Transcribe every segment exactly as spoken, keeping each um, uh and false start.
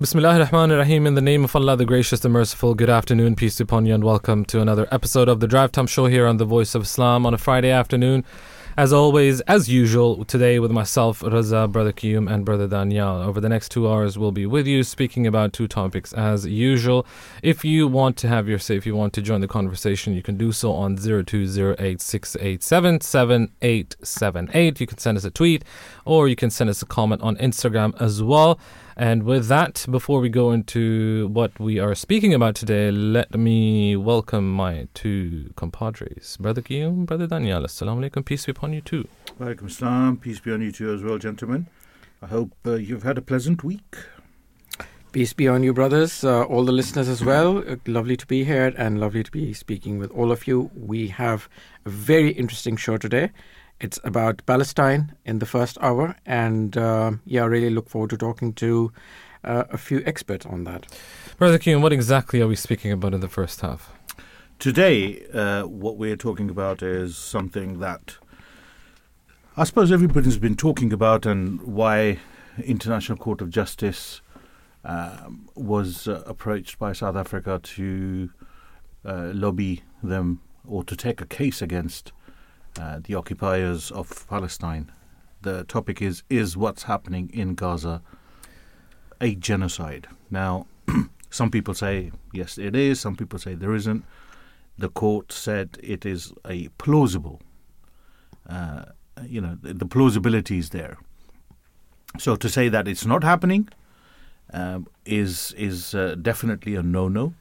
Bismillahir Rahmanir Rahim, in the name of Allah, the Gracious, the Merciful. Good afternoon, peace upon you, and welcome to another episode of the Drive Time Show here on the Voice of Islam on a Friday afternoon. As always, as usual, today with myself, Raza, Brother Qayyum, and Brother Danayal. Over the next two hours, we'll be with you speaking about two topics as usual. If you want to have your say, if you want to join the conversation, you can do so on zero two zero eight six eight seven seven eight seven eight. You can send us a tweet or you can send us a comment on Instagram as well. And with that, before we go into what we are speaking about today, let me welcome my two compadres, Brother Qayyum, Brother Danayal. Assalamu alaikum, peace be upon you too. Walaikum Islam, peace be on you too as well, gentlemen. I hope uh, you've had a pleasant week. Peace be on you, brothers, uh, all the listeners as well. Uh, lovely to be here and lovely to be speaking with all of you. We have a very interesting show today. It's about Palestine in the first hour, and uh, yeah, I really look forward to talking to uh, a few experts on that. Brother Qayyum, what exactly are we speaking about in the first half? Today, uh, what we're talking about is something that I suppose everybody's been talking about, and why International Court of Justice um, was uh, approached by South Africa to uh, lobby them or to take a case against Uh, the occupiers of Palestine. The topic is, is what's happening in Gaza a genocide? Now, some people say, yes, it is. Some people say there isn't. The court said it is a plausible, uh, you know, the, the plausibility is there. So to say that it's not happening um, is, is uh, definitely a no-no.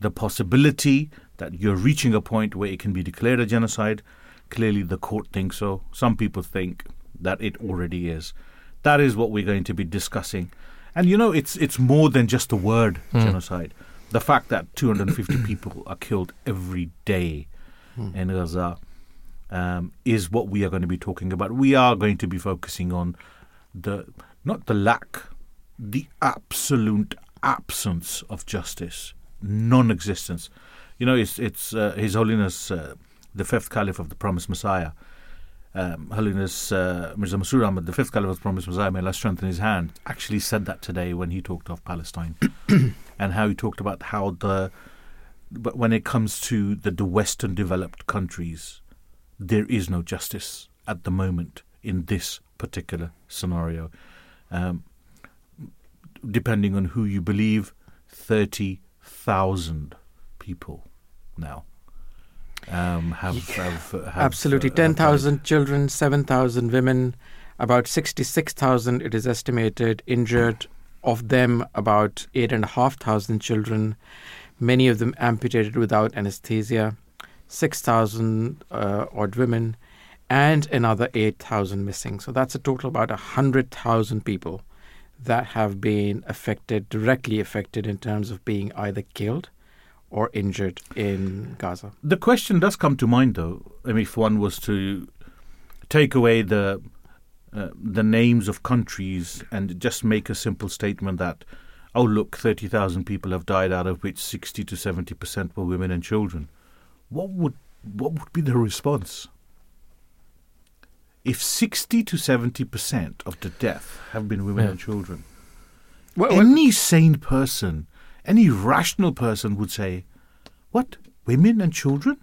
The possibility that you're reaching a point where it can be declared a genocide, clearly the court thinks so. Some people think that it already is. That is what we're going to be discussing. And, you know, it's it's more than just the word mm. genocide. The fact that two hundred fifty people are killed every day mm. in Gaza um, is what we are going to be talking about. We are going to be focusing on the, not the lack, the absolute absence of justice, non-existence. You know, it's, it's uh, His Holiness... Uh, the fifth caliph of the Promised Messiah, um, Holiness uh, Mirza Masroor Ahmad, the fifth caliph of the Promised Messiah, may Allah strengthen his hand, actually said that today when he talked of Palestine and how he talked about how the, but when it comes to the, the Western developed countries, there is no justice at the moment in this particular scenario. Um, depending on who you believe, thirty thousand people now. Um, have, have, have absolutely uh, ten thousand children, seven thousand women, about sixty-six thousand it is estimated injured, of them about eight and a half thousand children, many of them amputated without anesthesia, six thousand uh, odd women, and another eight thousand missing. So that's a total about one hundred thousand people that have been affected, directly affected in terms of being either killed or injured in Gaza. The question does come to mind, though. I mean, if one was to take away the uh, the names of countries and just make a simple statement that, oh look, thirty thousand people have died, out of which sixty to seventy percent were women and children, what would what would be the response? If sixty to seventy percent of the death have been women yeah. and children, well, any well, sane person, any rational person would say, what, women and children?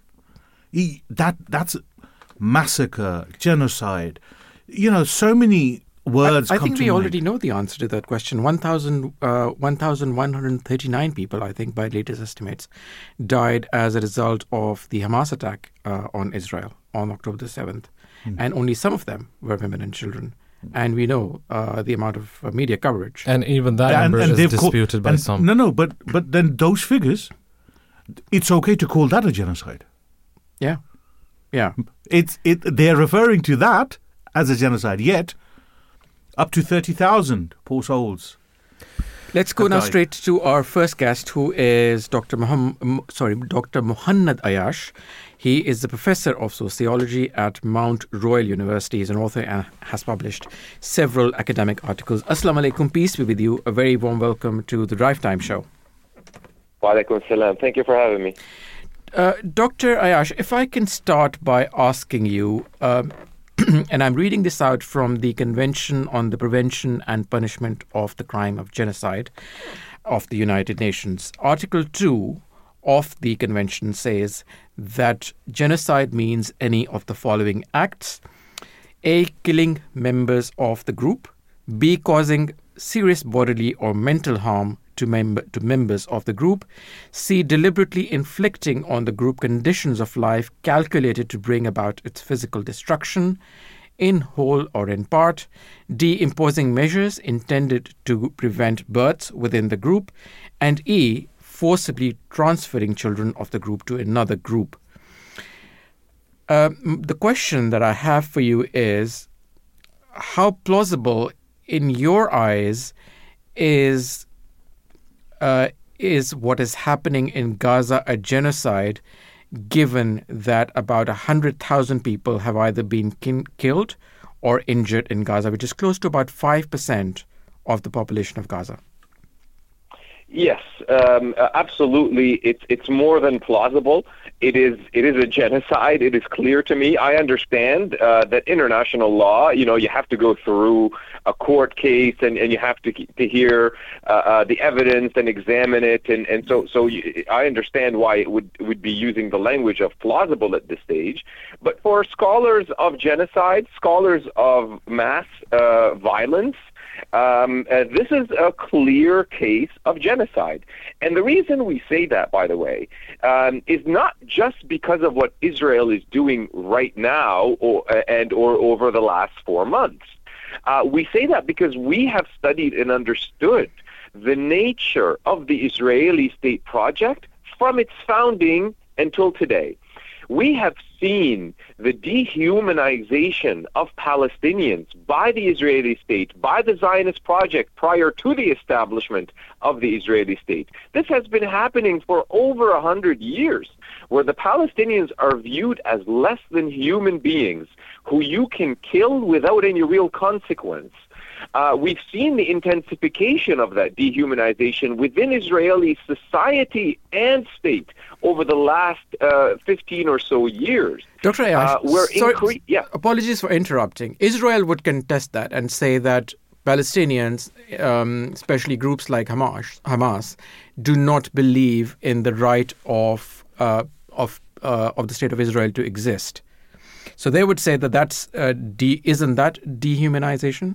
E, that That's massacre, genocide. You know, so many words I, I come to mind. I think we already know the answer to that question. one thousand one hundred thirty-nine people, I think, by latest estimates, died as a result of the Hamas attack uh, on Israel on October the seventh. Mm. And only some of them were women and children. And we know uh, the amount of uh, media coverage. And even that and, number and is disputed called, by and, some. No, no, but but then those figures, it's okay to call that a genocide. Yeah, yeah. It's it. They're referring to that as a genocide, yet up to thirty thousand poor souls. Let's go now died. Straight to our first guest, who is Doctor Muhammad, sorry, Doctor Muhannad Ayyash. He is the professor of sociology at Mount Royal University. He's an author and has published several academic articles. Assalamu alaikum, peace be with you. A very warm welcome to the Drive Time Show. Wa alaikum salam. Thank you for having me. Uh, Doctor Ayyash, if I can start by asking you, um, and I'm reading this out from the Convention on the Prevention and Punishment of the Crime of Genocide of the United Nations. Article two of the Convention says that genocide means any of the following acts: A. Killing members of the group. B. Causing serious bodily or mental harm to, mem- to members of the group. C. Deliberately inflicting on the group conditions of life calculated to bring about its physical destruction, in whole or in part. D. Imposing measures intended to prevent births within the group. And E. Forcibly transferring children of the group to another group. Uh, the question that I have for you is, how plausible in your eyes is uh, is what is happening in Gaza a genocide, given that about one hundred thousand people have either been kin- killed or injured in Gaza, which is close to about five percent of the population of Gaza? Yes, um, absolutely. It's it's more than plausible. It is it is a genocide. It is clear to me. I understand uh, that international law, you know, you have to go through a court case and, and you have to to hear uh, uh, the evidence and examine it. And, and so so you, I understand why it would would be using the language of plausible at this stage. But for scholars of genocide, scholars of mass uh, violence, Um, uh, this is a clear case of genocide. And the reason we say that, by the way, um, is not just because of what Israel is doing right now or, and or over the last four months. Uh, we say that because we have studied and understood the nature of the Israeli state project from its founding until today. We have seen the dehumanization of Palestinians by the Israeli state, by the Zionist project prior to the establishment of the Israeli state. This has been happening for over a hundred years, where the Palestinians are viewed as less than human beings who you can kill without any real consequence. Uh, we've seen the intensification of that dehumanization within Israeli society and state over the last uh, fifteen or so years. Doctor Ayyash, uh, incre- yeah. apologies for interrupting. Israel would contest that and say that Palestinians, um, especially groups like Hamas, Hamas, do not believe in the right of uh, of uh, of the state of Israel to exist. So they would say that that's uh, de- isn't that dehumanization?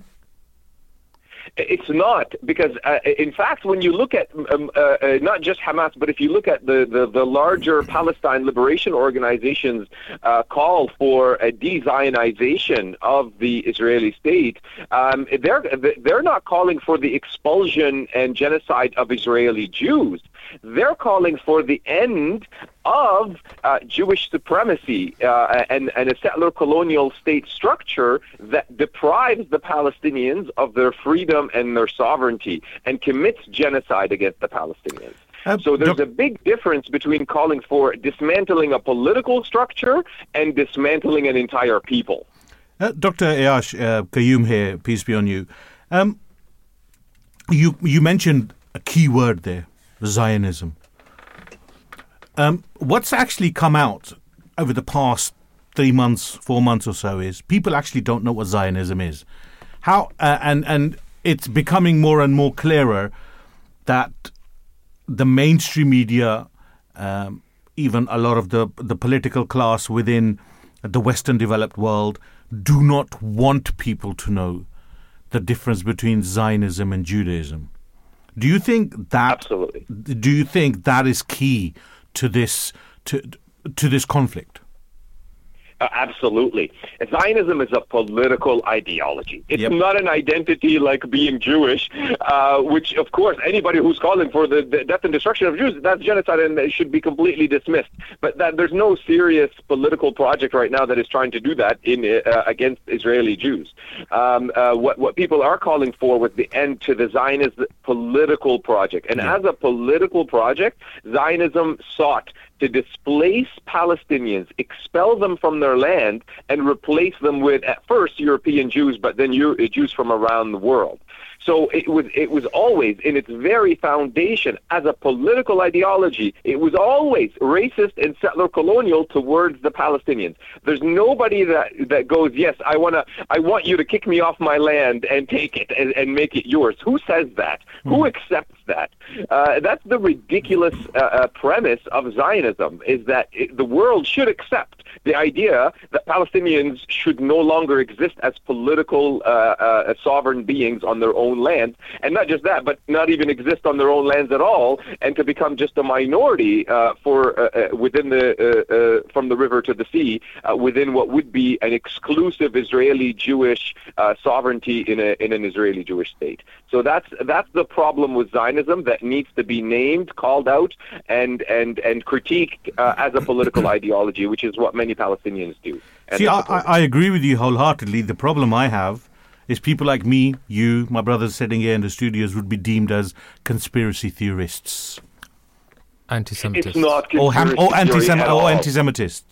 It's not, because uh, in fact, when you look at um, uh, uh, not just Hamas, but if you look at the, the, the larger Palestine Liberation Organization's uh, call for a de-Zionization of the Israeli state, um, they're they're not calling for the expulsion and genocide of Israeli Jews. They're calling for the end of uh, Jewish supremacy uh, and, and a settler colonial state structure that deprives the Palestinians of their freedom and their sovereignty and commits genocide against the Palestinians. Uh, so there's doc- a big difference between calling for dismantling a political structure and dismantling an entire people. Uh, Doctor Ayyash, uh, Qayyum here, peace be on you. Um, you, you mentioned a key word there, Zionism. Um, what's actually come out over the past three months, four months or so is people actually don't know what Zionism is. How uh, and and it's becoming more and more clearer that the mainstream media, um, even a lot of the the political class within the Western developed world, do not want people to know the difference between Zionism and Judaism. Do you think that? Absolutely. Do you think that is key to this to to this conflict? Uh, absolutely. Zionism is a political ideology. It's yep. not an identity like being Jewish, uh, which, of course, anybody who's calling for the, the death and destruction of Jews, that's genocide and it should be completely dismissed. But that, there's no serious political project right now that is trying to do that in uh, against Israeli Jews. Um, uh, what, what people are calling for with the end to the Zionist political project. And yeah. as a political project, Zionism sought to displace Palestinians, expel them from their land, and replace them with, at first, European Jews, but then Jews from around the world. So it was, it was always, in its very foundation, as a political ideology, it was always racist and settler colonial towards the Palestinians. There's nobody that, that goes, yes, I wanna, I want you to kick me off my land and take it and, and make it yours. Who says that? Mm-hmm. Who accepts that? Uh, that's the ridiculous uh, uh, premise of Zionism, is that it, the world should accept the idea that Palestinians should no longer exist as political uh, uh, sovereign beings on their own land, and not just that, but not even exist on their own lands at all, and to become just a minority uh, for uh, uh, within the uh, uh, from the river to the sea, uh, within what would be an exclusive Israeli Jewish uh, sovereignty in a in an Israeli Jewish state. So that's that's the problem with Zionism that needs to be named, called out, and and and critiqued uh, as a political ideology, which is what many Palestinians do. See, I, I agree with you wholeheartedly. The problem I have is people like me, you, my brothers sitting here in the studios would be deemed as conspiracy theorists. Anti-Semitists. It's not conspiracy or, ham- or, antisem- or anti-Semitists.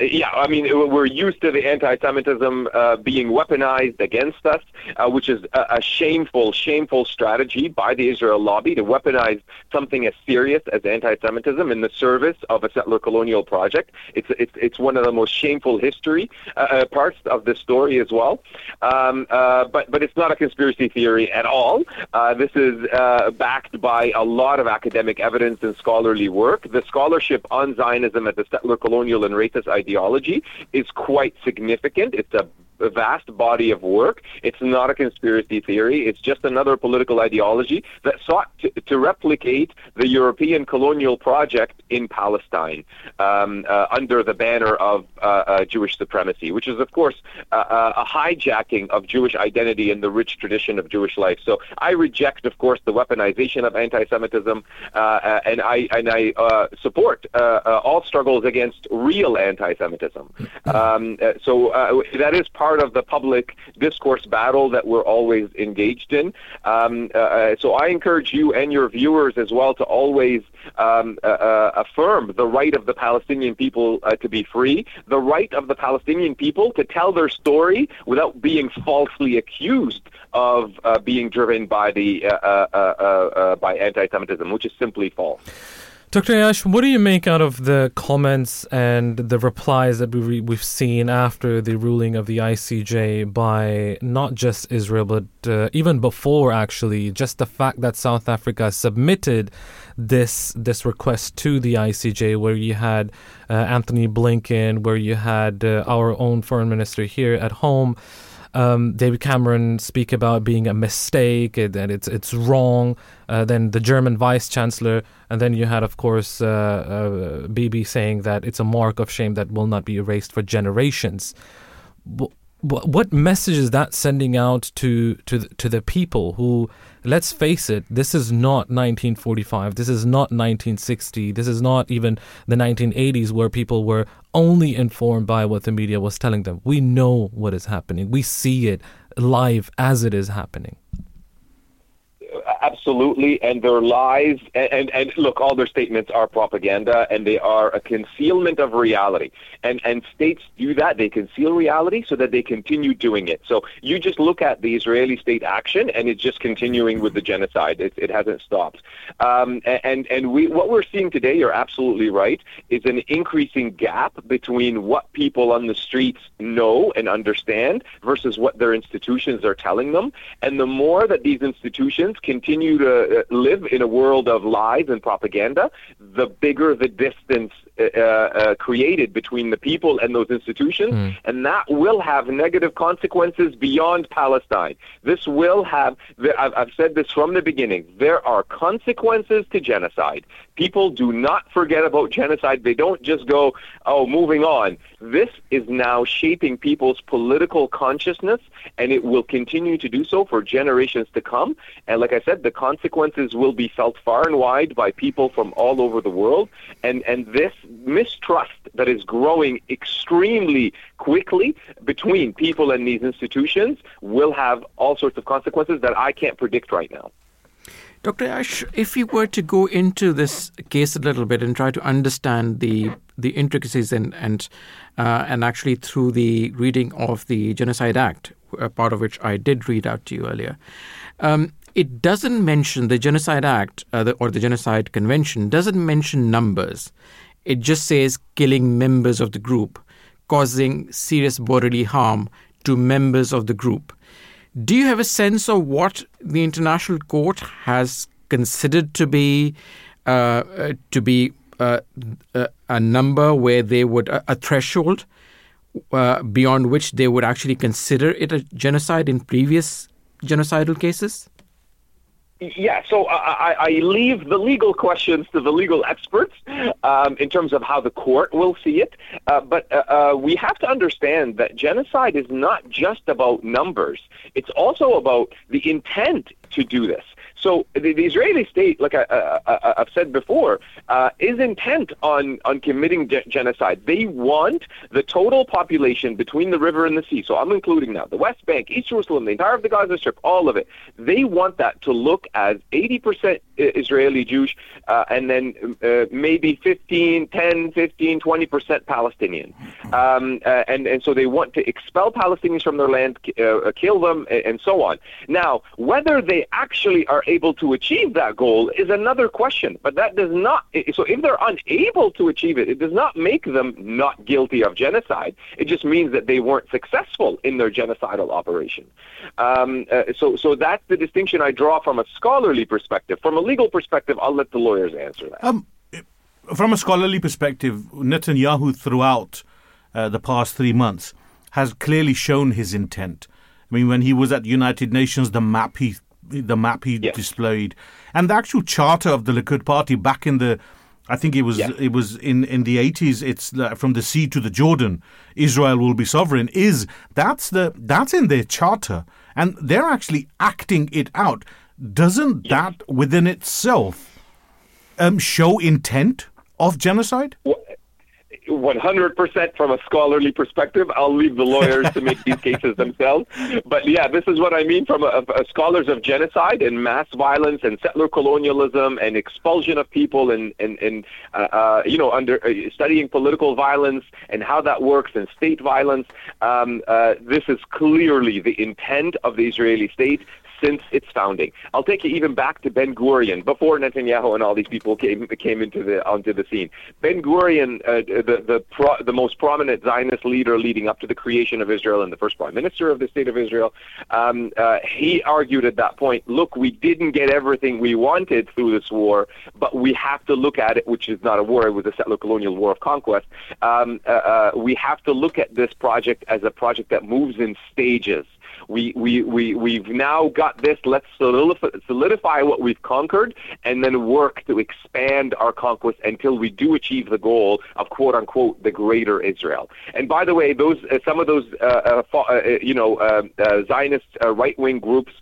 Yeah, I mean, we're used to the anti-Semitism uh, being weaponized against us, uh, which is a, a shameful, shameful strategy by the Israel lobby to weaponize something as serious as anti-Semitism in the service of a settler colonial project. It's it's it's one of the most shameful history uh, parts of this story as well. Um, uh, but but it's not a conspiracy theory at all. Uh, this is uh, backed by a lot of academic evidence and scholarly work. The scholarship on Zionism as a settler colonial and racist ideology Ideology is quite significant. It's a vast body of work. It's not a conspiracy theory. It's just another political ideology that sought to, to replicate the European colonial project in Palestine um, uh, under the banner of uh, uh, Jewish supremacy, which is, of course, uh, uh, a hijacking of Jewish identity and the rich tradition of Jewish life. So I reject, of course, the weaponization of anti-Semitism, uh, uh, and I and I uh, support uh, uh, all struggles against real anti-Semitism. Um, uh, so uh, that is part of the public discourse battle that we're always engaged in. Um, uh, so I encourage you and your viewers as well to always um, uh, uh, affirm the right of the Palestinian people uh, to be free, the right of the Palestinian people to tell their story without being falsely accused of uh, being driven by the uh, uh, uh, uh, by anti-Semitism, which is simply false. Doctor Ayyash, what do you make out of the comments and the replies that we, we've seen after the ruling of the I C J by not just Israel, but uh, even before, actually, just the fact that South Africa submitted this this request to the I C J, where you had uh, Anthony Blinken, where you had uh, our own foreign minister here at home, Um, David Cameron, speak about being a mistake, that it's it's wrong. Uh, then the German vice chancellor, and then you had, of course, uh, uh, Bibi saying that it's a mark of shame that will not be erased for generations. W- w- what message is that sending out to to the, to the people who, let's face it, this is not nineteen forty-five, this is not nineteen sixty, this is not even the nineteen eighties where people were only informed by what the media was telling them. We know what is happening. We see it live as it is happening. Absolutely, and their lies, and, and, and look, all their statements are propaganda, and they are a concealment of reality. And and states do that. They conceal reality so that they continue doing it. So you just look at the Israeli state action, and it's just continuing with the genocide. It, it hasn't stopped. Um, and and we what we're seeing today, you're absolutely right, is an increasing gap between what people on the streets know and understand versus what their institutions are telling them. And the more that these institutions continue to live in a world of lies and propaganda, the bigger the distance uh, uh, created between the people and those institutions, mm. and that will have negative consequences beyond Palestine. This will have, I've said this from the beginning, there are consequences to genocide. People do not forget about genocide. They don't just go, oh, moving on. This is now shaping people's political consciousness, and it will continue to do so for generations to come. And like I said, the consequences will be felt far and wide by people from all over the world. And, and this mistrust that is growing extremely quickly between people and these institutions will have all sorts of consequences that I can't predict right now. Doctor Ayyash, if you were to go into this case a little bit and try to understand the the intricacies and and, uh, and actually through the reading of the Genocide Act, a part of which I did read out to you earlier, Um, it doesn't mention the Genocide Act uh, the, or the Genocide Convention doesn't mention numbers. It just says killing members of the group, causing serious bodily harm to members of the group. Do you have a sense of what the International Court has considered to be uh, uh, to be uh, uh, a number where they would uh, a threshold uh, beyond which they would actually consider it a genocide in previous genocidal cases? Yeah, so I, I leave the legal questions to the legal experts um, in terms of how the court will see it. Uh, but uh, uh, we have to understand that genocide is not just about numbers. It's also about the intent to do this. So the, the Israeli state, like I, I, I, I've said before, uh, is intent on, on committing ge- genocide. They want the total population between the river and the sea, so I'm including now the West Bank, East Jerusalem, the entire of the Gaza Strip, all of it. They want that to look as eighty percent Israeli Jewish uh, and then uh, maybe fifteen, ten, fifteen, twenty percent Palestinian. Um, uh, and, and so they want to expel Palestinians from their land, uh, kill them, and, and so on. Now, whether they actually are able to achieve that goal is another question, but that does not, so if they're unable to achieve it, it does not make them not guilty of genocide. It just means that they weren't successful in their genocidal operation. Um, uh, so, so that's the distinction I draw from a scholarly perspective. From a legal perspective, I'll let the lawyers answer that. Um, from a scholarly perspective, Netanyahu throughout uh, the past three months has clearly shown his intent. I mean, when he was at United Nations, the map he the map he yes. displayed, and the actual charter of the Likud party back in the, I think it was yes. it was in, in the eighties. It's from the sea to the Jordan, Israel will be sovereign. Is that's the that's in their charter, and they're actually acting it out. Doesn't yes. that within itself um, show intent of genocide? Well, one hundred percent from a scholarly perspective. I'll leave the lawyers to make these cases themselves. But yeah, this is what I mean from a, a scholars of genocide and mass violence and settler colonialism and expulsion of people and, and, and uh, uh, you know, under uh, studying political violence and how that works and state violence. Um, uh, this is clearly the intent of the Israeli state since its founding. I'll take you even back to Ben-Gurion, before Netanyahu and all these people came came into the onto the scene. Ben-Gurion, uh, the the, pro, the most prominent Zionist leader leading up to the creation of Israel and the first prime minister of the state of Israel, um, uh, he argued at that point, look, we didn't get everything we wanted through this war, but we have to look at it, which is not a war, it was a settler colonial war of conquest. Um, uh, uh, we have to look at this project as a project that moves in stages. We, we, we, we've now got this, let's solidify what we've conquered and then work to expand our conquest until we do achieve the goal of quote-unquote the greater Israel. And by the way, those uh, some of those uh, uh, you know uh, uh, Zionist uh, right-wing groups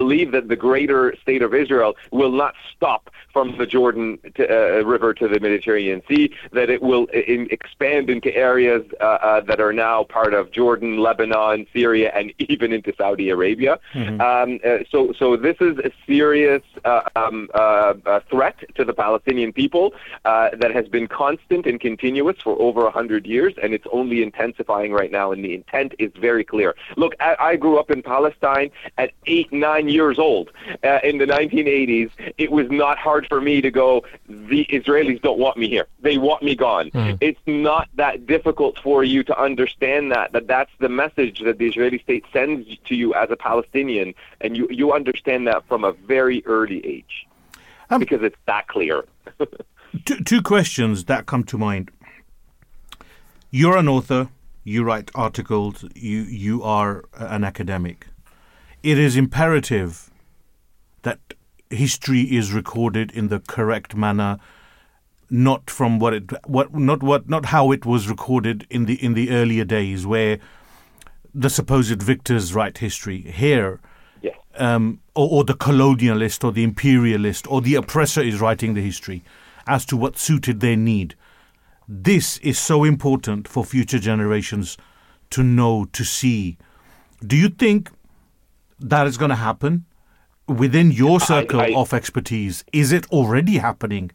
believe that the greater state of Israel will not stop from the Jordan to, uh, River to the Mediterranean Sea, that it will in, expand into areas uh, uh, that are now part of Jordan, Lebanon, Syria, and even into Saudi Arabia. Mm-hmm. Um, uh, so, so this is a serious uh, um, uh, uh, threat to the Palestinian people uh, that has been constant and continuous for over one hundred years, and it's only intensifying right now, and the intent is very clear. Look, I, I grew up in Palestine at eight, nine years old uh, in the nineteen eighties. It was not hard for me to go, the Israelis don't want me here. They want me gone. Mm. It's not that difficult for you to understand that, that that's the message that the Israeli state sends to you as a Palestinian, and you, you understand that from a very early age um, because it's that clear. two, two questions that come to mind. You're an author. You write articles. You, you are an academic. It is imperative that history is recorded in the correct manner, not from what it what not what not how it was recorded in the in the earlier days, where the supposed victors write history. Here, yes. um, or, or the colonialist or the imperialist or the oppressor is writing the history as to what suited their need. This is so important for future generations to know, to see. Do you think that is going to happen within your circle I, I, of expertise? Is it already happening?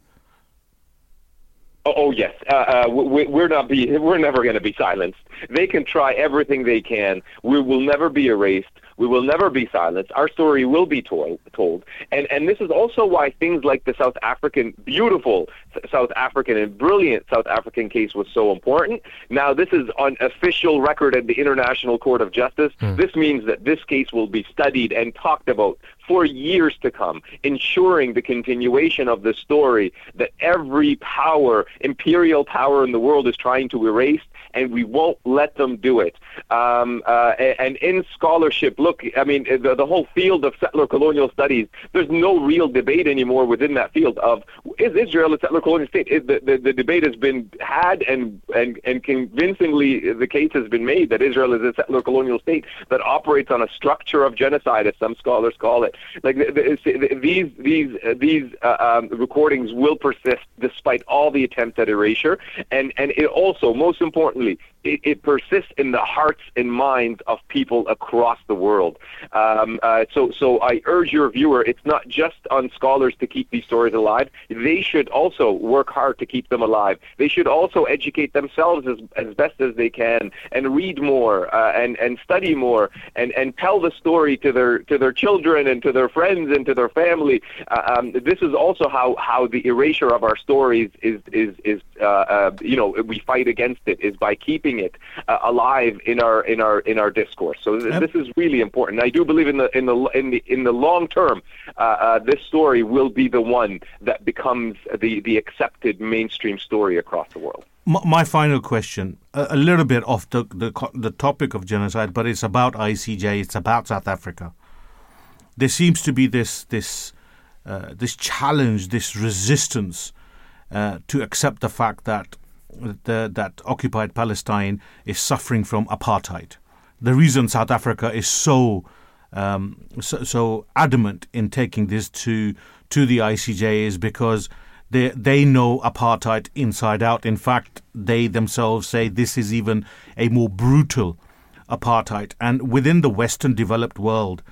Oh, oh yes, uh, uh, we, we're not be, we're never going to be silenced. They can try everything they can. We will never be erased. We will never be silenced. Our story will be told. told. And and this is also why things like the South African, beautiful South African and brilliant South African case was so important. Now, this is on official record at the International Court of Justice. Mm. This means that this case will be studied and talked about for years to come, ensuring the continuation of the story that every power, imperial power in the world is trying to erase, and we won't let them do it. Um, uh, and in scholarship, look, I mean, the, the whole field of settler colonial studies, there's no real debate anymore within that field of, is Israel a settler colonial state? Is the, the, the debate has been had, and, and, and convincingly the case has been made that Israel is a settler colonial state that operates on a structure of genocide, as some scholars call it. Like the, the, the, these, these, uh, these uh, um, recordings will persist despite all the attempts at erasure. And, and it also, most importantly, It, it persists in the hearts and minds of people across the world. Um, uh, so, so I urge your viewer, it's not just on scholars to keep these stories alive. They should also work hard to keep them alive. They should also educate themselves as, as best as they can, and read more, uh, and, and study more, and, and tell the story to their to their children and to their friends and to their family. Uh, um, this is also how, how the erasure of our stories is, is, is uh, uh, you know, we fight against it, is by keeping it uh, alive in our in our in our discourse. So th- this is really important. I do believe in the in the in the in the long term, uh, uh, this story will be the one that becomes the the accepted mainstream story across the world. My, my final question, a, a little bit off the, the the topic of genocide, but it's about I C J. It's about South Africa. There seems to be this this uh, this challenge, this resistance uh, to accept the fact that. The, that occupied Palestine is suffering from apartheid. The reason South Africa is so um, so, so adamant in taking this to to the I C J is because they they know apartheid inside out. In fact, they themselves say this is even a more brutal apartheid. And within the Western developed world,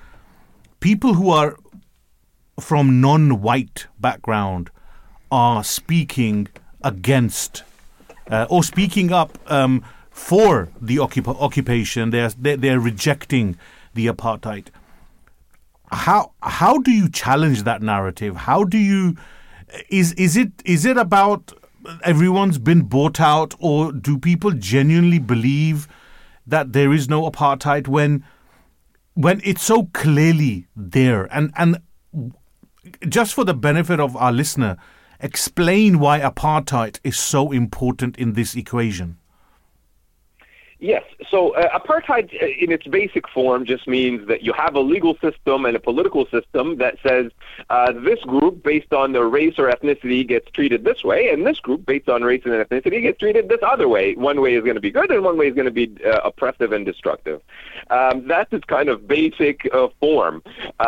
people who are from non-white background are speaking against Uh, or speaking up um, for the occup- occupation, they're, they're rejecting the apartheid. How how do you challenge that narrative? How do you is is it is it about everyone's been bought out, or do people genuinely believe that there is no apartheid when when it's so clearly there? And and just for the benefit of our listener, explain why apartheid is so important in this equation. Yes. So uh, apartheid in its basic form just means that you have a legal system and a political system that says uh, this group based on their race or ethnicity gets treated this way, and this group based on race and ethnicity gets treated this other way. One way is going to be good and one way is going to be uh, oppressive and destructive. Um, that's its kind of basic uh, form.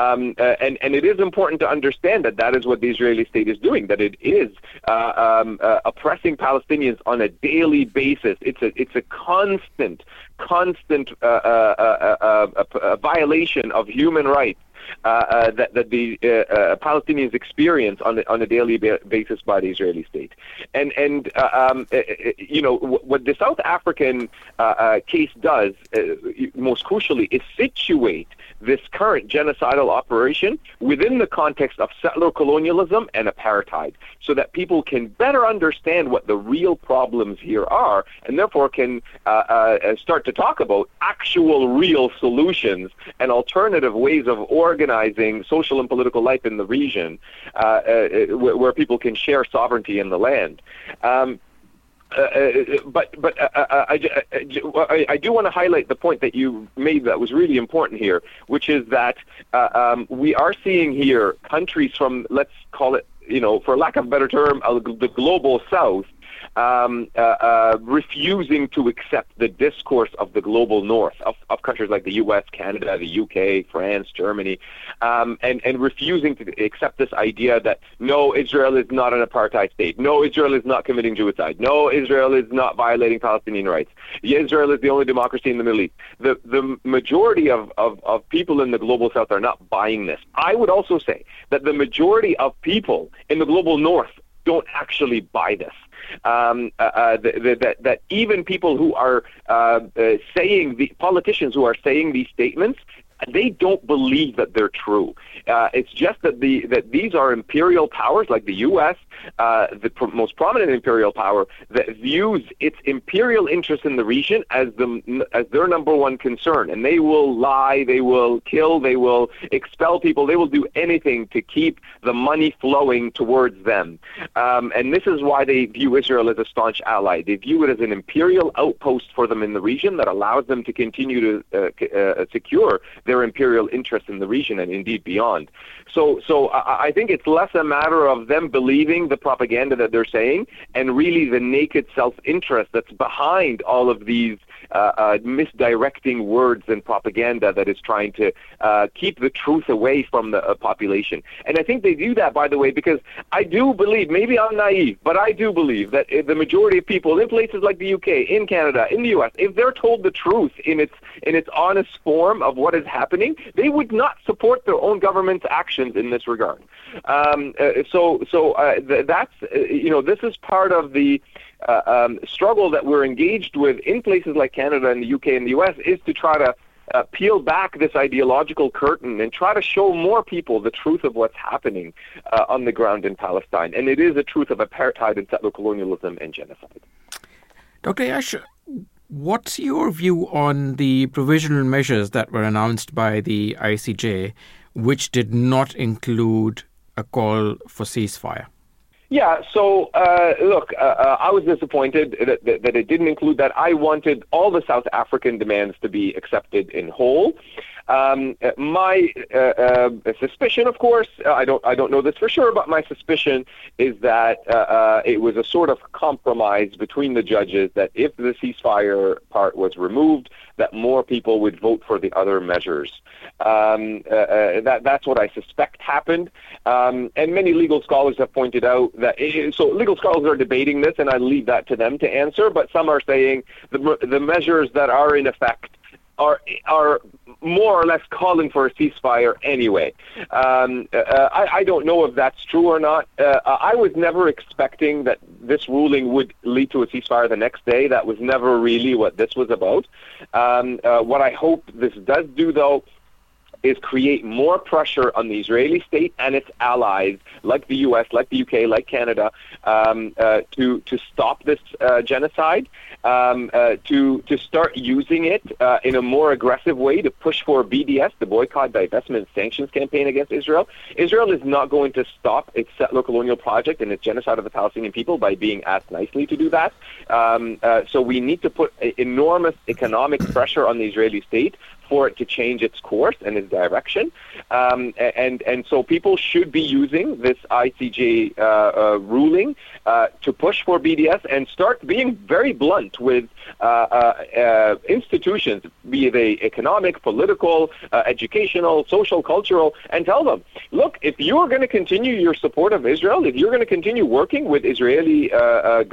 Um, uh, and, and it is important to understand that that is what the Israeli state is doing, that it is uh, um, uh, oppressing Palestinians on a daily basis. It's a, it's a constant constant uh, uh, uh, uh, uh, uh, violation of human rights uh, uh, that, that the uh, uh, Palestinians experience on, the, on a daily ba- basis by the Israeli state. And, and uh, um, uh, you know, w- what the South African uh, uh, case does, uh, most crucially, is situate this current genocidal operation within the context of settler colonialism and apartheid, so that people can better understand what the real problems here are, and therefore can uh, uh, start to talk about actual real solutions and alternative ways of organizing social and political life in the region, uh, uh, where people can share sovereignty in the land. Um, Uh, but but uh, I, I, I do want to highlight the point that you made that was really important here, which is that uh, um, we are seeing here countries from, let's call it, you know, for lack of a better term, the global South, Um, uh, uh, refusing to accept the discourse of the global north, of, of countries like the U S, Canada, the U K, France, Germany, um, and, and refusing to accept this idea that, no, Israel is not an apartheid state. No, Israel is not committing genocide. No, Israel is not violating Palestinian rights. Israel is the only democracy in the Middle East. The, the majority of, of, of people in the global South are not buying this. I would also say that the majority of people in the global north don't actually buy this. Um, uh, uh, that that even people who are uh, uh, saying the politicians who are saying these statements they don't believe that they're true. Uh, it's just that the that these are imperial powers like the U S, uh, the pr- most prominent imperial power, that views its imperial interest in the region as the as their number one concern, and they will lie, they will kill, they will expel people, they will do anything to keep the money flowing towards them. Um, and this is why they view Israel as a staunch ally. They view it as an imperial outpost for them in the region that allows them to continue to uh, c- uh, secure their imperial interests in the region and indeed beyond. So, so I, I think it's less a matter of them believing the propaganda that they're saying and really the naked self-interest that's behind all of these uh, uh, misdirecting words and propaganda that is trying to uh, keep the truth away from the uh, population. And I think they do that, by the way, because I do believe, maybe I'm naive, but I do believe that the majority of people in places like the U K, in Canada, in the U S, if they're told the truth in its in its honest form of what is happening, they would not support their own government's actions in this regard. Um, uh, so, so uh, th- that's uh, you know, this is part of the uh, um, struggle that we're engaged with in places like Canada and the U K and the U S, is to try to Uh, peel back this ideological curtain and try to show more people the truth of what's happening uh, on the ground in Palestine. And it is a truth of apartheid and settler colonialism and genocide. Doctor Ayyash, what's your view on the provisional measures that were announced by the I C J, which did not include a call for ceasefire? Yeah, so, uh, look, uh, uh, I was disappointed that, that, that it didn't include that. I wanted all the South African demands to be accepted in whole. Um, my uh, uh, suspicion, of course, I don't I don't know this for sure, but my suspicion is that uh, uh, it was a sort of compromise between the judges that if the ceasefire part was removed, that more people would vote for the other measures. Um, uh, uh, that that's what I suspect happened. Um, and many legal scholars have pointed out that it, so legal scholars are debating this, and I leave that to them to answer. But some are saying the the measures that are in effect are are more or less calling for a ceasefire anyway. Um, uh, I, I don't know if that's true or not. Uh, I was never expecting that this ruling would lead to a ceasefire the next day. That was never really what this was about. Um, uh, what I hope this does do, though, is create more pressure on the Israeli state and its allies, like the U S, like the U K, like Canada, um, uh, to to stop this uh, genocide, um, uh, to to start using it uh, in a more aggressive way to push for B D S, the Boycott, Divestment, Sanctions campaign against Israel. Israel is not going to stop its settler colonial project and its genocide of the Palestinian people by being asked nicely to do that. Um, uh, so we need to put enormous economic pressure on the Israeli state for it to change its course and its direction. Um, and, and so people should be using this I C J uh, uh, ruling uh, to push for B D S and start being very blunt with uh, uh, uh, institutions, be they economic, political, uh, educational, social, cultural, and tell them, look, if you're going to continue your support of Israel, if you're going to continue working with Israeli uh, uh,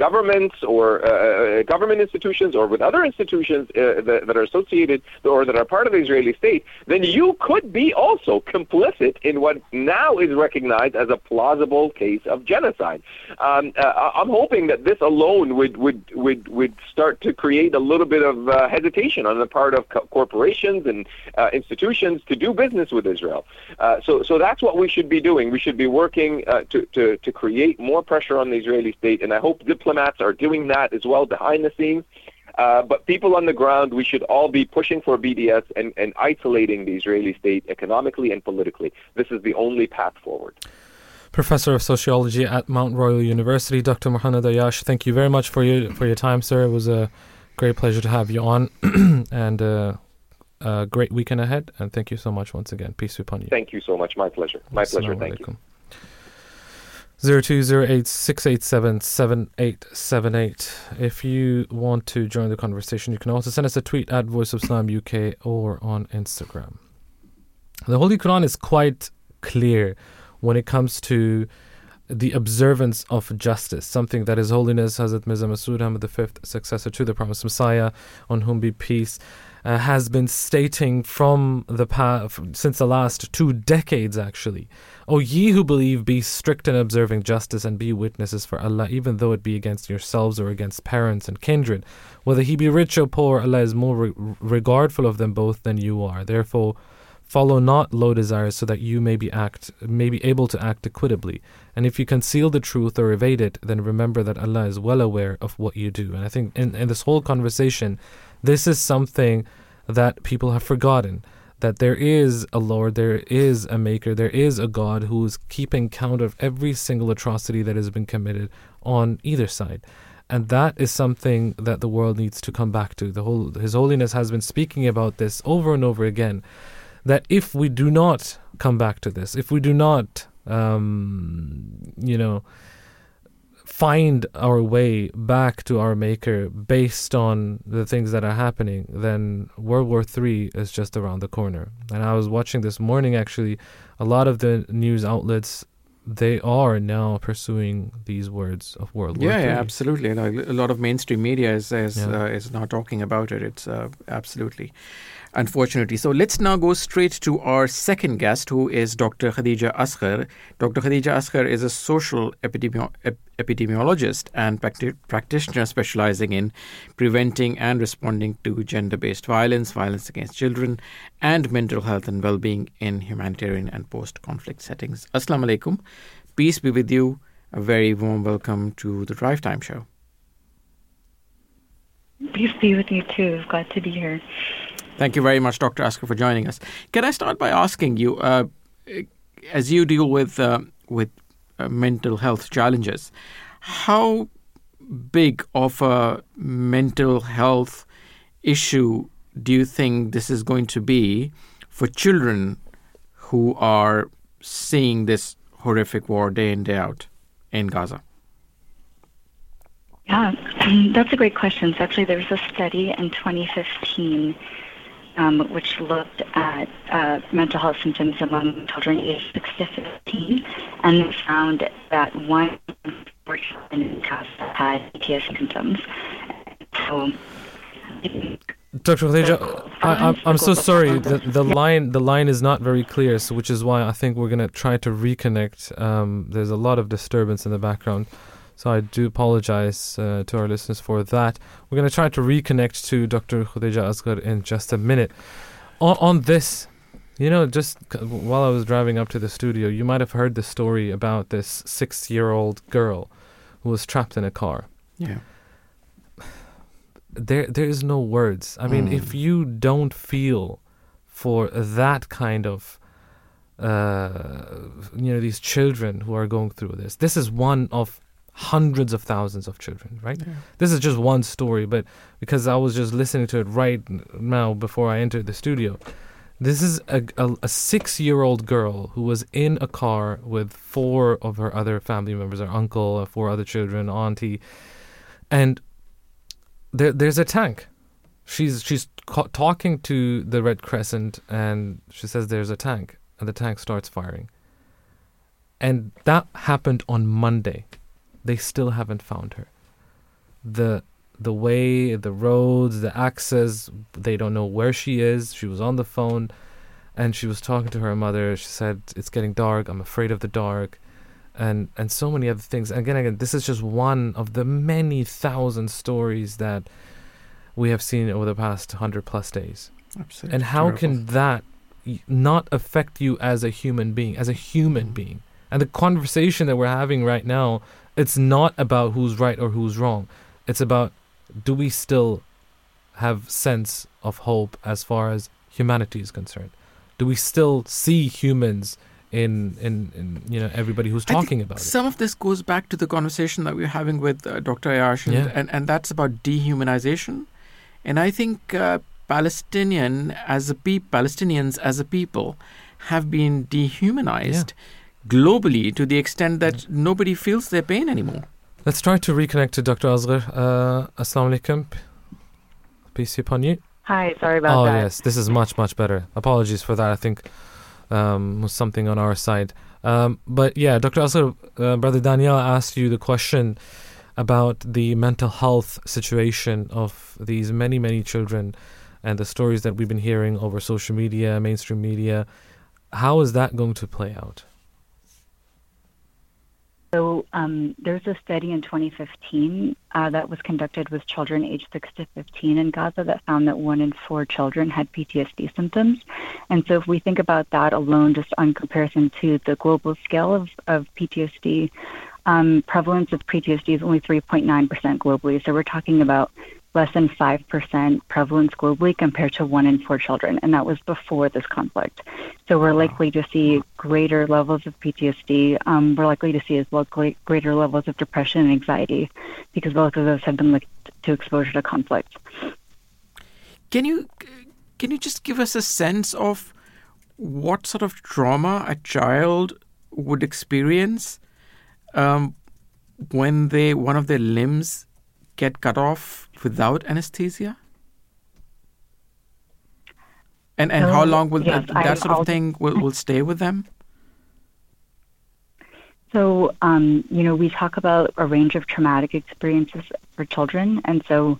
governments or uh, government institutions or with other institutions uh, that, that are associated or that are part of the Israeli state, then you could be also complicit in what now is recognized as a plausible case of genocide. Um, uh, I'm hoping that this alone would would would would start to create a little bit of uh, hesitation on the part of co- corporations and uh, institutions to do business with Israel. Uh, so so that's what we should be doing. We should be working uh, to, to, to create more pressure on the Israeli state, and I hope diplomats are doing that as well behind the scenes. Uh, but people on the ground, we should all be pushing for B D S and, and isolating the Israeli state economically and politically. This is the only path forward. Professor of Sociology at Mount Royal University, Doctor Muhannad Ayyash, thank you very much for your, for your time, sir. It was a great pleasure to have you on and uh, a great weekend ahead. And thank you so much once again. Peace be upon you. Thank you so much. My pleasure. My pleasure. Thank you. zero two zero eight six eight seven seven eight seven eight. If you want to join the conversation, you can also send us a tweet at Voice of Islam U K or on Instagram. The Holy Quran is quite clear when it comes to the observance of justice, something that His Holiness Hazrat Mirza Masroor Ahmad, the fifth successor to the Promised Messiah, on whom be peace, uh, has been stating from the past, since the last two decades actually. O ye who believe, be strict in observing justice and be witnesses for Allah, even though it be against yourselves or against parents and kindred. Whether he be rich or poor, Allah is more re- regardful of them both than you are. Therefore, Follow not low desires, so that you may be act may be able to act equitably. And if you conceal the truth or evade it, then remember that Allah is well aware of what you do. And I think in, in this whole conversation, this is something that people have forgotten, that there is a Lord, there is a Maker, there is a God who is keeping count of every single atrocity that has been committed on either side. And that is something that the world needs to come back to. The whole, His Holiness has been speaking about this over and over again, that if we do not come back to this, if we do not, um, you know, find our way back to our Maker based on the things that are happening, then World War Three is just around the corner. And I was watching this morning, actually, a lot of the news outlets, they are now pursuing these words of World yeah, War Three. Yeah, absolutely. Like, a lot of mainstream media is is, yeah. uh, is not talking about it. It's uh, absolutely, unfortunately. So let's now go straight to our second guest, who is Doctor Khudeja Asghar. Doctor Khudeja Asghar is a social epidemi- ep- epidemiologist and practi- practitioner specializing in preventing and responding to gender-based violence, violence against children, and mental health and well-being in humanitarian and post-conflict settings. Assalamu alaikum. Peace be with you. A very warm welcome to the Drive Time Show. Peace be with you too. Glad to be here. Thank you very much, Doctor Asghar, for joining us. Can I start by asking you, uh, as you deal with uh, with uh, mental health challenges, how big of a mental health issue do you think this is going to be for children who are seeing this horrific war day in, day out in Gaza? Yeah, that's a great question. So actually, there was a study in twenty fifteen Um, which looked at uh, mental health symptoms among children aged six to fifteen, and they found that one in four children in Gaza had P T S D symptoms. So, Doctor Khudeja, I, I'm so sorry. The, the line the line is not very clear, so which is why I think we're going to try to reconnect. Um, there's a lot of disturbance in the background. So I do apologize uh, to our listeners for that. We're going to try to reconnect to Doctor Khudeja Asghar in just a minute. On, on this, you know, just c- while I was driving up to the studio, you might have heard the story about this six-year-old girl who was trapped in a car. Yeah. There, there is no words. I mean, mm. if you don't feel for that kind of uh, you know, these children who are going through this, this is one of hundreds of thousands of children, right? Yeah. This is just one story, but because I was just listening to it right now before I entered the studio, this is a, a, a six-year-old girl who was in a car with four of her other family members, her uncle, four other children, auntie, and there, there's a tank. She's, she's ca- talking to the Red Crescent, and she says there's a tank, and the tank starts firing. And that happened on Monday. They still haven't found her. The the way, the roads, the access, they don't know where she is. She was on the phone and she was talking to her mother. She said, it's getting dark. I'm afraid of the dark. And and so many other things. Again, again, this is just one of the many thousand stories that we have seen over the past one hundred plus days. Absolutely. And how terrible. Can that not affect you as a human being, as a human mm-hmm. being? And the conversation that we're having right now, it's not about who's right or who's wrong. It's about, do we still have sense of hope as far as humanity is concerned? Do we still see humans in, in, in you know, everybody who's talking about it? Some of this goes back to the conversation that we were having with uh, Doctor Ayyash, and, yeah. and, and that's about dehumanization. And I think uh, Palestinian as a pe- Palestinians as a people have been dehumanized. Yeah. Globally, to the extent that nobody feels their pain anymore. Let's try to reconnect to Doctor Asghar. Uh, Assalamu alaikum. Peace be upon you. Hi, sorry about oh, that. Oh, yes, this is much, much better. Apologies for that. I think um, was something on our side. Um, but yeah, Doctor Asghar, uh, Brother Daniel asked you the question about the mental health situation of these many, many children and the stories that we've been hearing over social media, mainstream media. How is that going to play out? So um, there's a study in twenty fifteen uh, that was conducted with children aged six to fifteen in Gaza that found that one in four children had P T S D symptoms. And so if we think about that alone, just on comparison to the global scale of, of P T S D, um, prevalence of P T S D is only three point nine percent globally. So we're talking about less than five percent prevalence globally compared to one in four children, and that was before this conflict. So we're likely to see greater levels of P T S D. Um, we're likely to see as well greater levels of depression and anxiety, because both of those have been linked to exposure to conflict. Can you can you just give us a sense of what sort of trauma a child would experience um, when they one of their limbs get cut off without anesthesia? And and so, how long will yes, that, that sort I'll, of thing will, will stay with them? So, um, you know, we talk about a range of traumatic experiences for children. And so,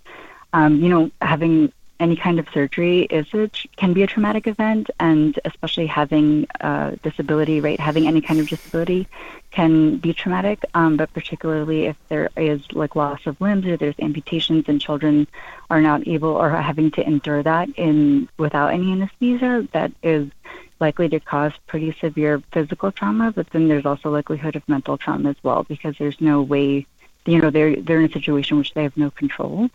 um, you know, having any kind of surgery is a, can be a traumatic event, and especially having a disability, right? Having any kind of disability can be traumatic, um, but particularly if there is like loss of limbs or there's amputations, and children are not able or are having to endure that in without any anesthesia, that is likely to cause pretty severe physical trauma. But then there's also likelihood of mental trauma as well, because there's no way, you know, they're, they're in a situation which they have no control.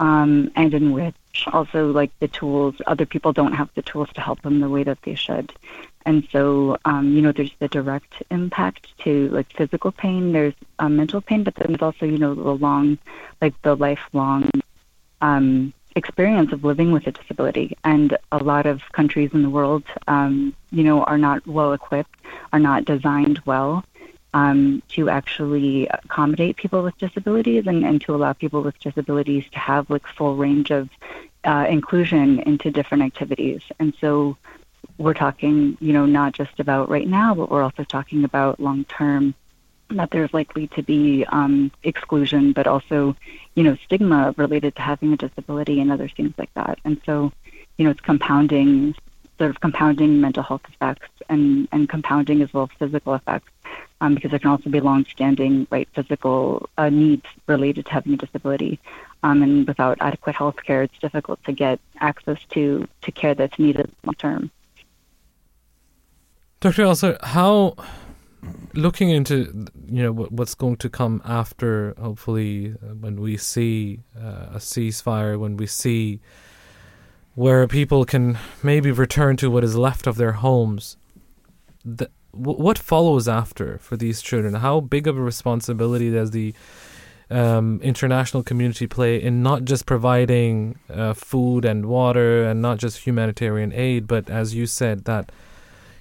Um, and in which also, like, the tools, other people don't have the tools to help them the way that they should. And so, um, you know, there's the direct impact to, like, physical pain, there's um, mental pain, but then there's also, you know, the long, like, the lifelong um, experience of living with a disability. And a lot of countries in the world, um, you know, are not well-equipped, are not designed well Um, to actually accommodate people with disabilities, and, and to allow people with disabilities to have like full range of uh, inclusion into different activities. And so we're talking, you know, not just about right now, but we're also talking about long term, that there's likely to be um, exclusion, but also, you know, stigma related to having a disability and other things like that. And so, you know, it's compounding, sort of compounding mental health effects and, and compounding as well as physical effects. Um, because there can also be long-standing, right, physical uh, needs related to having a disability. Um, and without adequate health care, it's difficult to get access to, to care that's needed long-term. Doctor Asghar, how, looking into, you know, what, what's going to come after, hopefully, when we see uh, a ceasefire, when we see where people can maybe return to what is left of their homes, the what follows after for these children? How big of a responsibility does the um, international community play in not just providing uh, food and water and not just humanitarian aid, but as you said, that,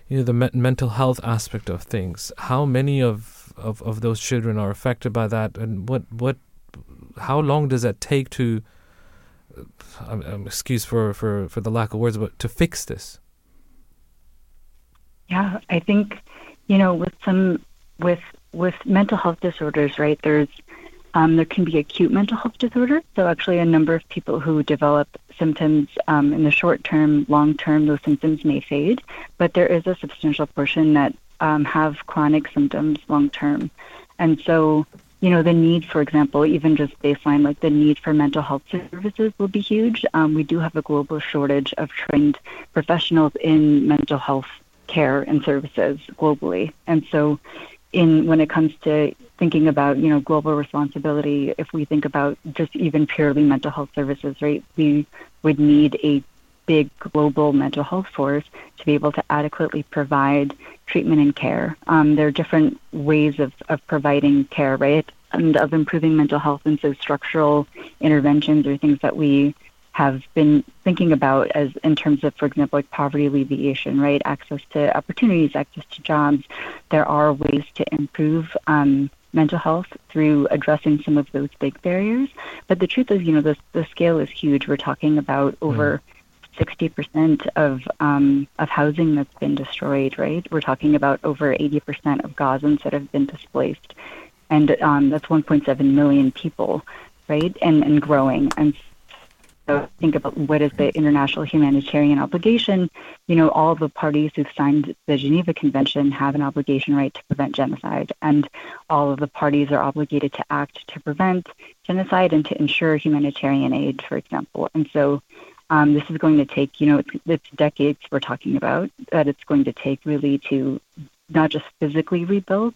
you know, the me- mental health aspect of things? How many of, of, of those children are affected by that, and what what how long does that take to, I'm, I'm excuse for, for, for the lack of words, but to fix this? Yeah, I think, you know, with some with with mental health disorders, right, there's um, there can be acute mental health disorders. So actually a number of people who develop symptoms um, in the short term, long term, those symptoms may fade. But there is a substantial portion that um, have chronic symptoms long term. And so, you know, the need, for example, even just baseline, like the need for mental health services will be huge. Um, we do have a global shortage of trained professionals in mental health care and services globally. And so in when it comes to thinking about, you know, global responsibility, if we think about just even purely mental health services, right, we would need a big global mental health force to be able to adequately provide treatment and care. Um, there are different ways of, of providing care, right, and of improving mental health. And so structural interventions are things that we have been thinking about as in terms of, for example, like poverty alleviation, right? Access to opportunities, access to jobs. There are ways to improve um, mental health through addressing some of those big barriers. But the truth is, you know, the, the scale is huge. We're talking about over sixty percent of um, of housing that's been destroyed, right? We're talking about over eighty percent of Gazans that have been displaced. And um, that's one point seven million people, right? And, and growing. And So think about what is the international humanitarian obligation. You know, all the parties who've signed the Geneva Convention have an obligation, right, to prevent genocide. And all of the parties are obligated to act to prevent genocide and to ensure humanitarian aid, for example. And so um, this is going to take, you know, it's, it's decades we're talking about that it's going to take really to not just physically rebuild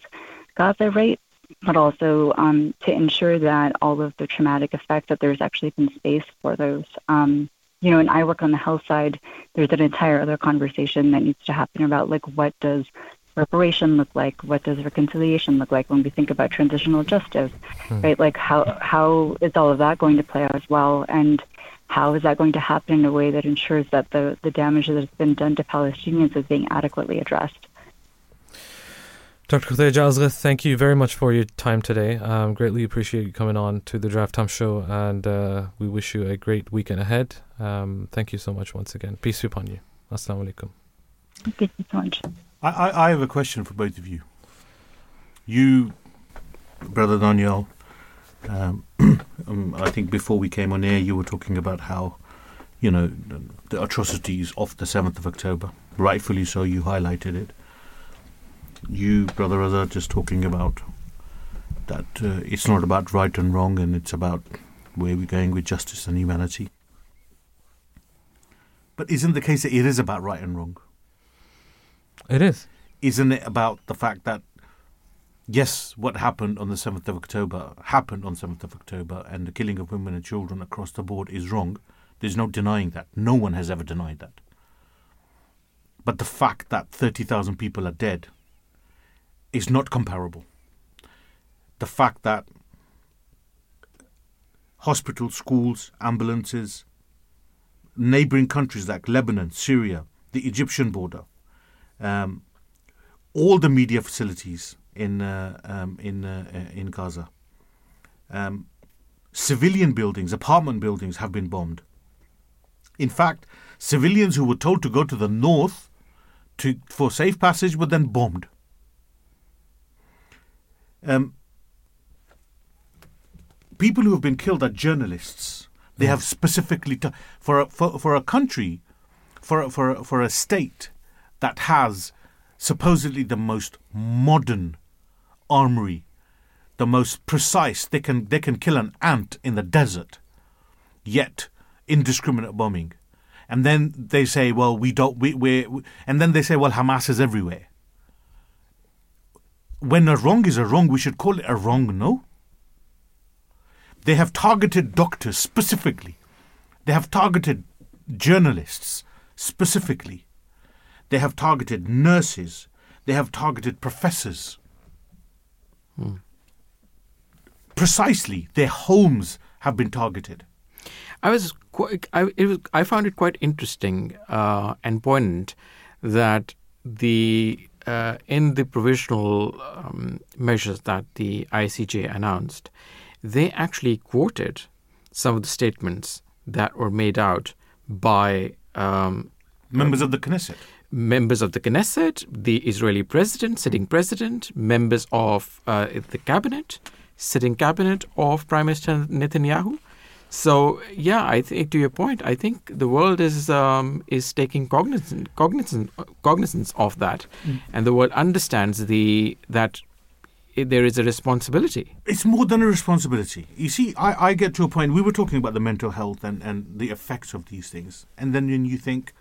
Gaza, right, but also um, to ensure that all of the traumatic effects, that there's actually been space for those. Um, you know, and I work on the health side. There's an entire other conversation that needs to happen about, like, what does reparation look like? What does reconciliation look like when we think about transitional justice, hmm. right? Like, how how is all of that going to play out as well? And how is that going to happen in a way that ensures that the, the damage that has been done to Palestinians is being adequately addressed? Doctor Khudeja Asghar, thank you very much for your time today. Um, greatly appreciate you coming on to the Draft Time Show, and uh, we wish you a great weekend ahead. Um, thank you so much once again. Peace be upon you. Assalamu alaikum. Thank you so much. I, I, I have a question for both of you. You, Brother Danayal, um, um, I think before we came on air, you were talking about how, you know, the atrocities of the seventh of October. Rightfully so, you highlighted it. You, Brother Raza, just talking about that uh, it's not about right and wrong, and it's about where we're going with justice and humanity. But isn't the case that it is about right and wrong? It is. Isn't it about the fact that, yes, what happened on the seventh of October happened on seventh of October, and the killing of women and children across the board is wrong? There's no denying that. No one has ever denied that. But the fact that thirty thousand people are dead is not comparable. The fact that hospitals, schools, ambulances, neighbouring countries like Lebanon, Syria, the Egyptian border, um, all the media facilities in uh, um, in uh, in Gaza, um, civilian buildings, apartment buildings have been bombed. In fact, civilians who were told to go to the north to for safe passage were then bombed. Um, people who have been killed are journalists. They have specifically t- for, a, for for a country, for a, for a, for a state that has supposedly the most modern armory, the most precise. They can they can kill an ant in the desert, yet indiscriminate bombing, and then they say, well, we don't we we, and then they say, well, Hamas is everywhere. When a wrong is a wrong, we should call it a wrong, no? They have targeted doctors specifically. They have targeted journalists specifically. They have targeted nurses. They have targeted professors. Hmm. Precisely, their homes have been targeted. I was quite, I, it was, I found it quite interesting uh, and poignant that the Uh, in the provisional um, measures that the I C J announced, they actually quoted some of the statements that were made out by um, members uh, of the Knesset. Members of the Knesset, the Israeli president, sitting president, members of uh, the cabinet, sitting cabinet of Prime Minister Netanyahu. So, yeah, I think to your point, I think the world is um, is taking cognizance, cognizance, cognizance of that, mm. and the world understands the that there is a responsibility. It's more than a responsibility. You see, I, I get to a point. We were talking about the mental health and, and the effects of these things, and then when you think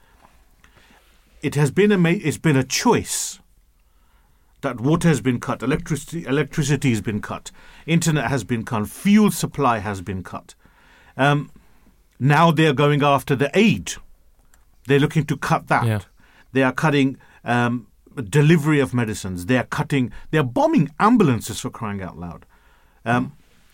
it has been a it's been a choice that water has been cut, electricity electricity has been cut, internet has been cut, fuel supply has been cut. Um, now they're going after the aid. They're looking to cut that. Yeah. They are cutting um, delivery of medicines. They are cutting. They are bombing ambulances, for crying out loud. Um,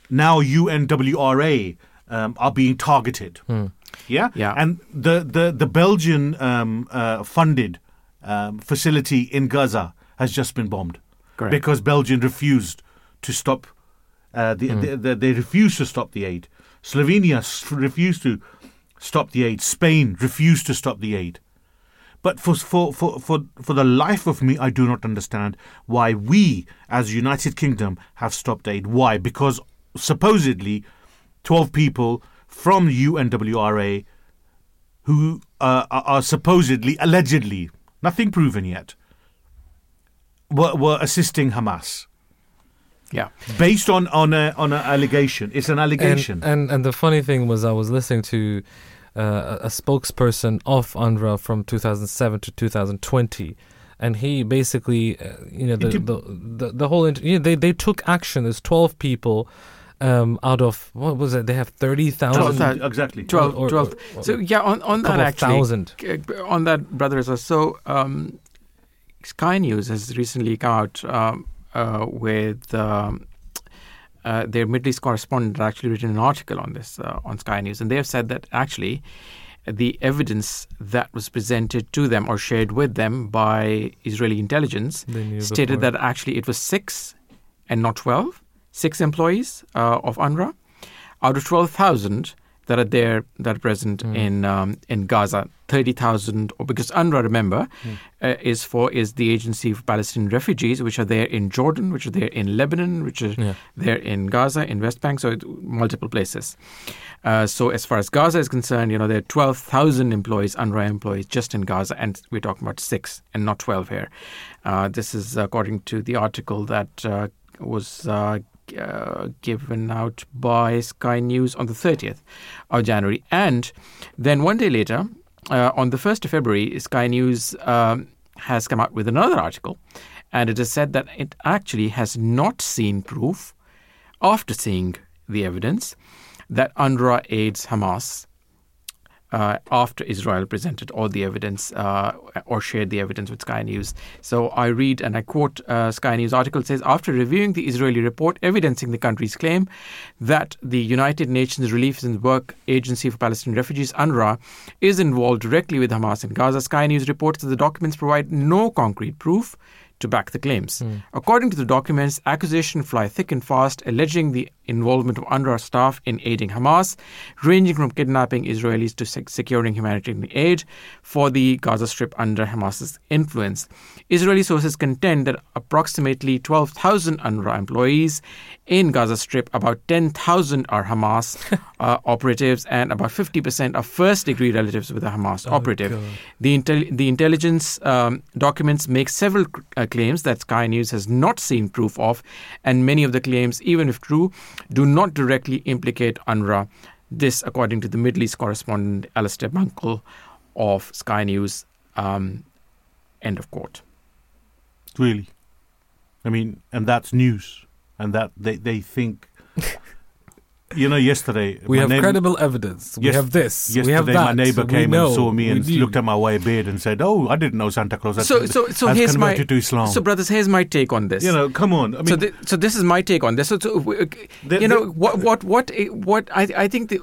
now U N R W A um, are being targeted. Mm. Yeah? yeah, and the the the Belgian um, uh, funded um, facility in Gaza has just been bombed. Correct. Because Belgium refused to stop. Uh, the, mm. the, the, they refused to stop the aid. Slovenia refused to stop the aid. Spain refused to stop the aid. But for, for for for for the life of me, I do not understand why we, as United Kingdom, have stopped aid. Why? Because supposedly twelve people from U N R W A who uh, are supposedly, allegedly, nothing proven yet, were, were assisting Hamas. Yeah, based on on a, on an allegation. It's an allegation. And, and and the funny thing was, I was listening to uh, a spokesperson of U N R W A from two thousand seven to two thousand twenty, and he basically, uh, you know, the Inter- the, the the whole inter- you know, they they took action. There's twelve people. Um, out of, what was it? They have thirty thousand. twelve, exactly. twelve. Or, or, twelve. Or, so, yeah, on, on that actually. twelve thousand. On that, brothers. So, um, Sky News has recently come out um, uh, with um, uh, their Middle East correspondent actually written an article on this uh, on Sky News. And they have said that actually the evidence that was presented to them or shared with them by Israeli intelligence stated before. That actually it was six and not twelve. Six employees uh, of U N R W A out of twelve thousand that are there, that are present mm. in um, in Gaza, thirty thousand, because U N R W A, remember, mm. uh, is for is the agency for Palestinian refugees, which are there in Jordan, which are there in Lebanon, which are yeah. there in Gaza, in West Bank, so it, multiple places. Uh, so as far as Gaza is concerned, you know, there are twelve thousand employees, U N R W A employees, just in Gaza, and we're talking about six and not twelve here. Uh, this is according to the article that uh, was uh, Uh, given out by Sky News on the thirtieth of January. And then one day later, uh, on the first of February, Sky News um, has come out with another article, and it has said that it actually has not seen proof, after seeing the evidence, that U N R W A aids Hamas uh, after Israel presented all the evidence uh, or shared the evidence with Sky News. So I read and I quote uh, Sky News article. It says, after reviewing the Israeli report evidencing the country's claim that the United Nations Relief and Work Agency for Palestinian Refugees, U N R W A, is involved directly with Hamas in Gaza, Sky News reports that the documents provide no concrete proof to back the claims. Mm. According to the documents, accusations fly thick and fast, alleging the involvement of U N R W A staff in aiding Hamas, ranging from kidnapping Israelis to sec- securing humanitarian aid for the Gaza Strip under Hamas's influence. Israeli sources contend that approximately twelve thousand U N R W A employees in Gaza Strip, about ten thousand are Hamas uh, operatives, and about fifty percent are first-degree relatives with a Hamas oh, operative. God. The intel- the intelligence um, documents make several uh, claims that Sky News has not seen proof of, and many of the claims, even if true, do not directly implicate U N R W A. This, according to the Middle East correspondent Alistair Bunkle of Sky News. Um, end of quote. Really? I mean, and that's news. And that they, they think... You know, yesterday... We have neighbor, credible evidence. We yes, have this. Yesterday, we have that. My neighbor came know, and saw me and looked at my white beard and said, oh, I didn't know Santa Claus has, so, so, so has here's converted my, to Islam. So, brothers, here's my take on this. You know, come on. I mean, so, the, so this is my take on this. So, so you the, know, the, what, what, what, what I, I think the,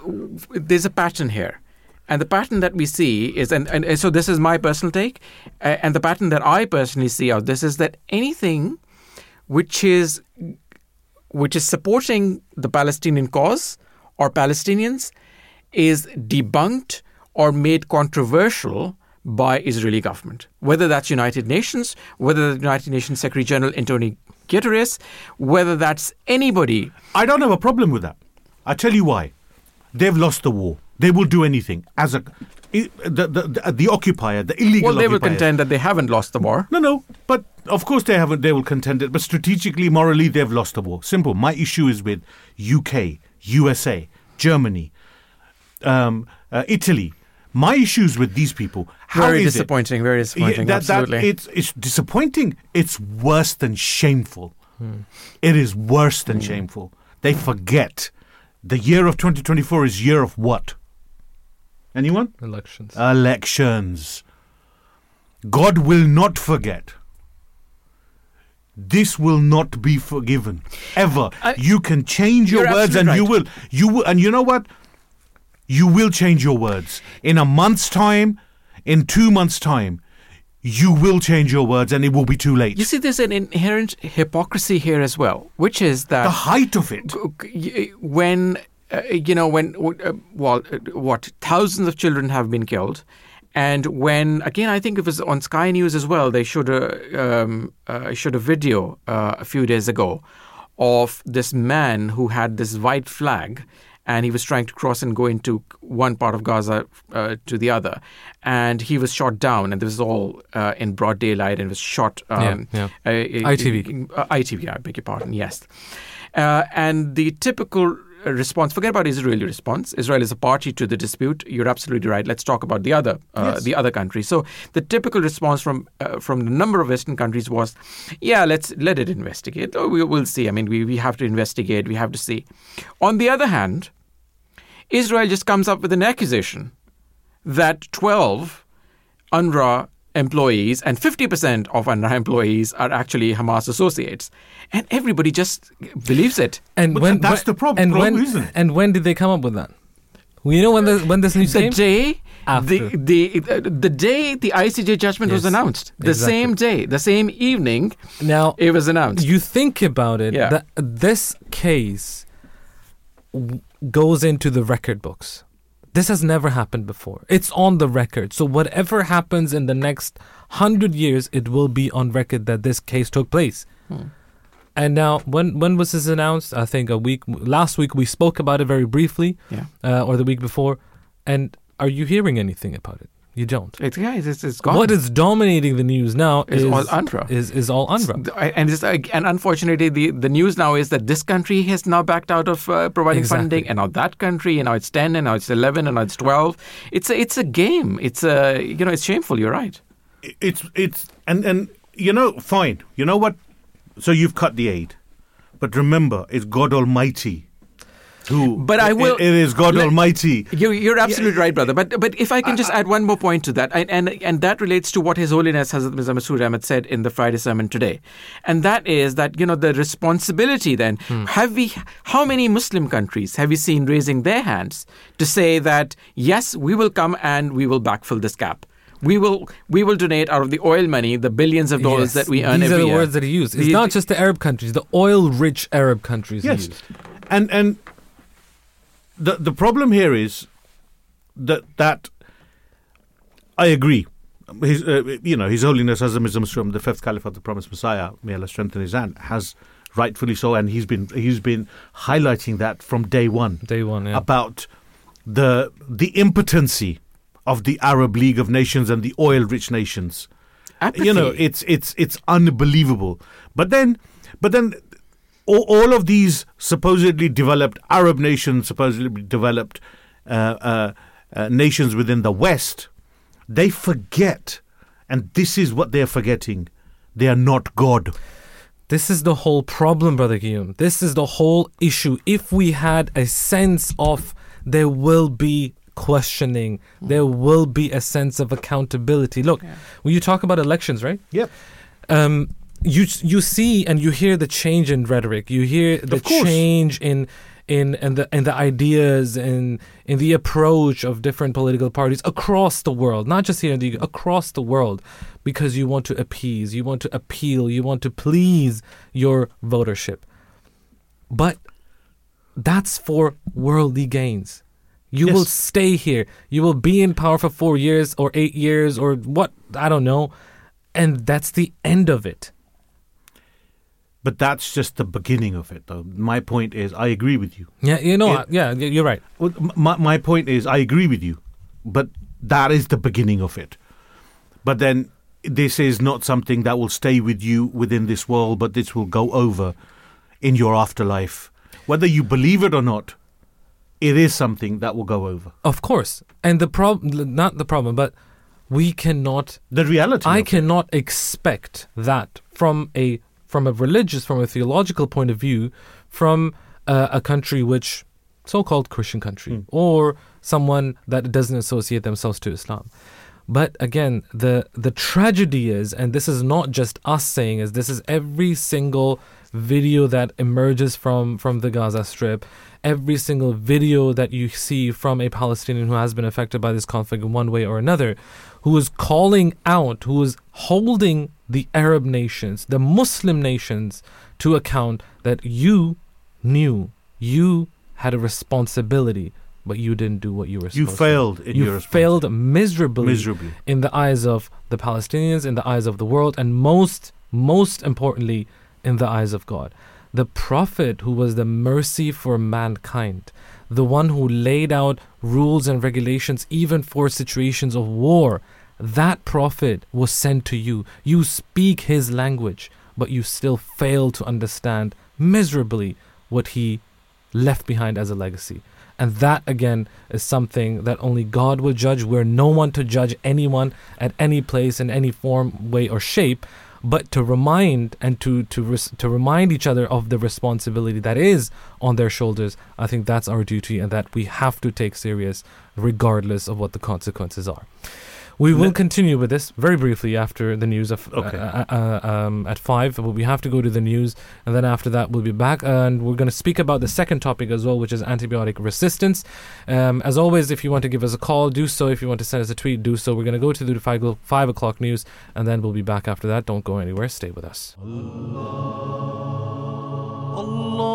there's a pattern here. And the pattern that we see is, and, and so this is my personal take, uh, and the pattern that I personally see out this is that anything which is... which is supporting the Palestinian cause or Palestinians is debunked or made controversial by Israeli government. Whether that's United Nations, whether the United Nations Secretary General Antonio Guterres, whether that's anybody. I don't have a problem with that. I tell you why. They've lost the war. They will do anything. As a the the, the, the occupier, the illegal occupier. Well, they occupier. Will contend that they haven't lost the war. No, no, but of course they haven't. They will contend it, but strategically, morally, they've lost the war. Simple. My issue is with U K, U S A, Germany, um, uh, Italy. My issues with these people. How very is disappointing. It? Very disappointing. That, absolutely, that, it's it's disappointing. It's worse than shameful. Hmm. It is worse than hmm. shameful. They forget. The year of twenty twenty-four is year of what? Anyone? Elections. Elections. God will not forget. This will not be forgiven ever. I, you can change your words, and right. you will. You will, and you know what? You will change your words in a month's time, in two months' time. You will change your words, and it will be too late. You see, there's an inherent hypocrisy here as well, which is that the height of it when. Uh, you know, when, uh, well, uh, what, thousands of children have been killed. And when, again, I think it was on Sky News as well, they showed a, um, uh, showed a video uh, a few days ago of this man who had this white flag and he was trying to cross and go into one part of Gaza uh, to the other. And he was shot down, and this was all uh, in broad daylight, and was shot. Um, yeah, yeah. Uh, I T V. Uh, I T V, I beg your pardon, yes. Uh, and the typical response, forget about Israeli response. Israel is a party to the dispute. You're absolutely right. Let's talk about the other uh, yes. the other country. So the typical response from uh, from the number of Western countries was, yeah, let's let it investigate. Oh, we, we'll see. I mean, we, we have to investigate. We have to see. On the other hand, Israel just comes up with an accusation that twelve UNRWA employees and fifty percent of U N R W A employees are actually Hamas associates. And everybody just believes it. And but when, that's when, the problem. And, problem when, isn't. and when did they come up with that? You know when, the, when this news the came? Day, the, the, the day the I C J judgment yes, was announced. The exactly. same day, the same evening now, it was announced. You think about it, yeah. that this case w- goes into the record books. This has never happened before. It's on the record. So whatever happens in the next hundred years, it will be on record that this case took place. Hmm. And now, when when was this announced? I think a week, last week we spoke about it very briefly, yeah. uh, or the week before. And are you hearing anything about it? You don't. It's, yeah, it's, it's gone. What is dominating the news now is, is all UNRWA. Is, is all UNRWA. And, it's, and unfortunately, the, the news now is that this country has now backed out of uh, providing exactly. funding, and now that country, and now it's ten, and now it's eleven, and now it's twelve. It's a, it's a game. It's a, you know, it's shameful. You're right. It's it's and and you know, fine. You know what? So you've cut the aid, but remember, it's God Almighty. Who, but I will. It, it is God let, Almighty. You, you're absolutely yeah. right, brother. But but if I can just I, I, add one more point to that, I, and and that relates to what His Holiness Hazrat Mirza Masroor Ahmad said in the Friday sermon today, and that is that you know the responsibility. Then hmm. have we? How many Muslim countries have we seen raising their hands to say that yes, we will come and we will backfill this gap? We will we will donate out of the oil money the billions of dollars yes. that we earn These every year. These are the year. words that he used. It's the, not just the Arab countries, the oil-rich Arab countries. Yes, he used. and and the the problem here is that that I agree. His, uh, you know, His Holiness Hazrat Mirza Masroor Ahmad, the fifth Caliph of the Promised Messiah, may Allah strengthen his hand, has rightfully so, and he's been he's been highlighting that from day one. Day one, yeah. About the the impotency of the Arab League of Nations and the oil-rich nations. Apathy. You know, it's it's it's unbelievable. But then, but then, all, all of these supposedly developed Arab nations, supposedly developed uh, uh, uh, nations within the West, they forget, and this is what they're forgetting: they are not God. This is the whole problem, Brother Guillaume. This is the whole issue. If we had a sense of there will be questioning, there will be a sense of accountability. Look, yeah. when you talk about elections, right? Yep. Um, you you see and you hear the change in rhetoric. You hear the change in in and the and the ideas and in the approach of different political parties across the world, not just here in the U K, across the world, because you want to appease, you want to appeal, you want to please your votership. But that's for worldly gains. You yes. will stay here. You will be in power for four years or eight years or what? I don't know. And that's the end of it. But that's just the beginning of it, though. My point is, I agree with you. Yeah, you know, it, I, yeah, you're right. My, my point is, I agree with you. But that is the beginning of it. But then this is not something that will stay with you within this world, but this will go over in your afterlife. Whether you believe it or not, it is something that will go over. Of course. And the problem, not the problem, but we cannot... The reality. I cannot it. expect that from a from a religious, from a theological point of view, from uh, a country which, so-called Christian country, mm. or someone that doesn't associate themselves to Islam. But again, the, the tragedy is, and this is not just us saying is this is every single video that emerges from, from the Gaza Strip, every single video that you see from a Palestinian who has been affected by this conflict in one way or another, who is calling out, who is holding the Arab nations, the Muslim nations, to account that you knew, you had a responsibility, but you didn't do what you were supposed to. You failed in your responsibility. You failed miserably, miserably in the eyes of the Palestinians, in the eyes of the world, and most, most importantly, in the eyes of God. The Prophet, who was the mercy for mankind, the one who laid out rules and regulations even for situations of war, that prophet was sent to you. You speak his language, but you still fail to understand miserably what he left behind as a legacy. And that, again, is something that only God will judge. We're no one to judge anyone at any place, in any form, way, or shape, but to remind and to to res- to remind each other of the responsibility that is on their shoulders. I think that's our duty, and that we have to take serious regardless of what the consequences are. We will continue with this very briefly after the news of, okay. uh, uh, um, at five, but we have to go to the news, and then after that we'll be back, and we're going to speak about the second topic as well, which is antibiotic resistance. Um, as always, if you want to give us a call, do so. If you want to send us a tweet, do so. We're going to go to the five, five o'clock news, and then we'll be back after that. Don't go anywhere. Stay with us. Allah, Allah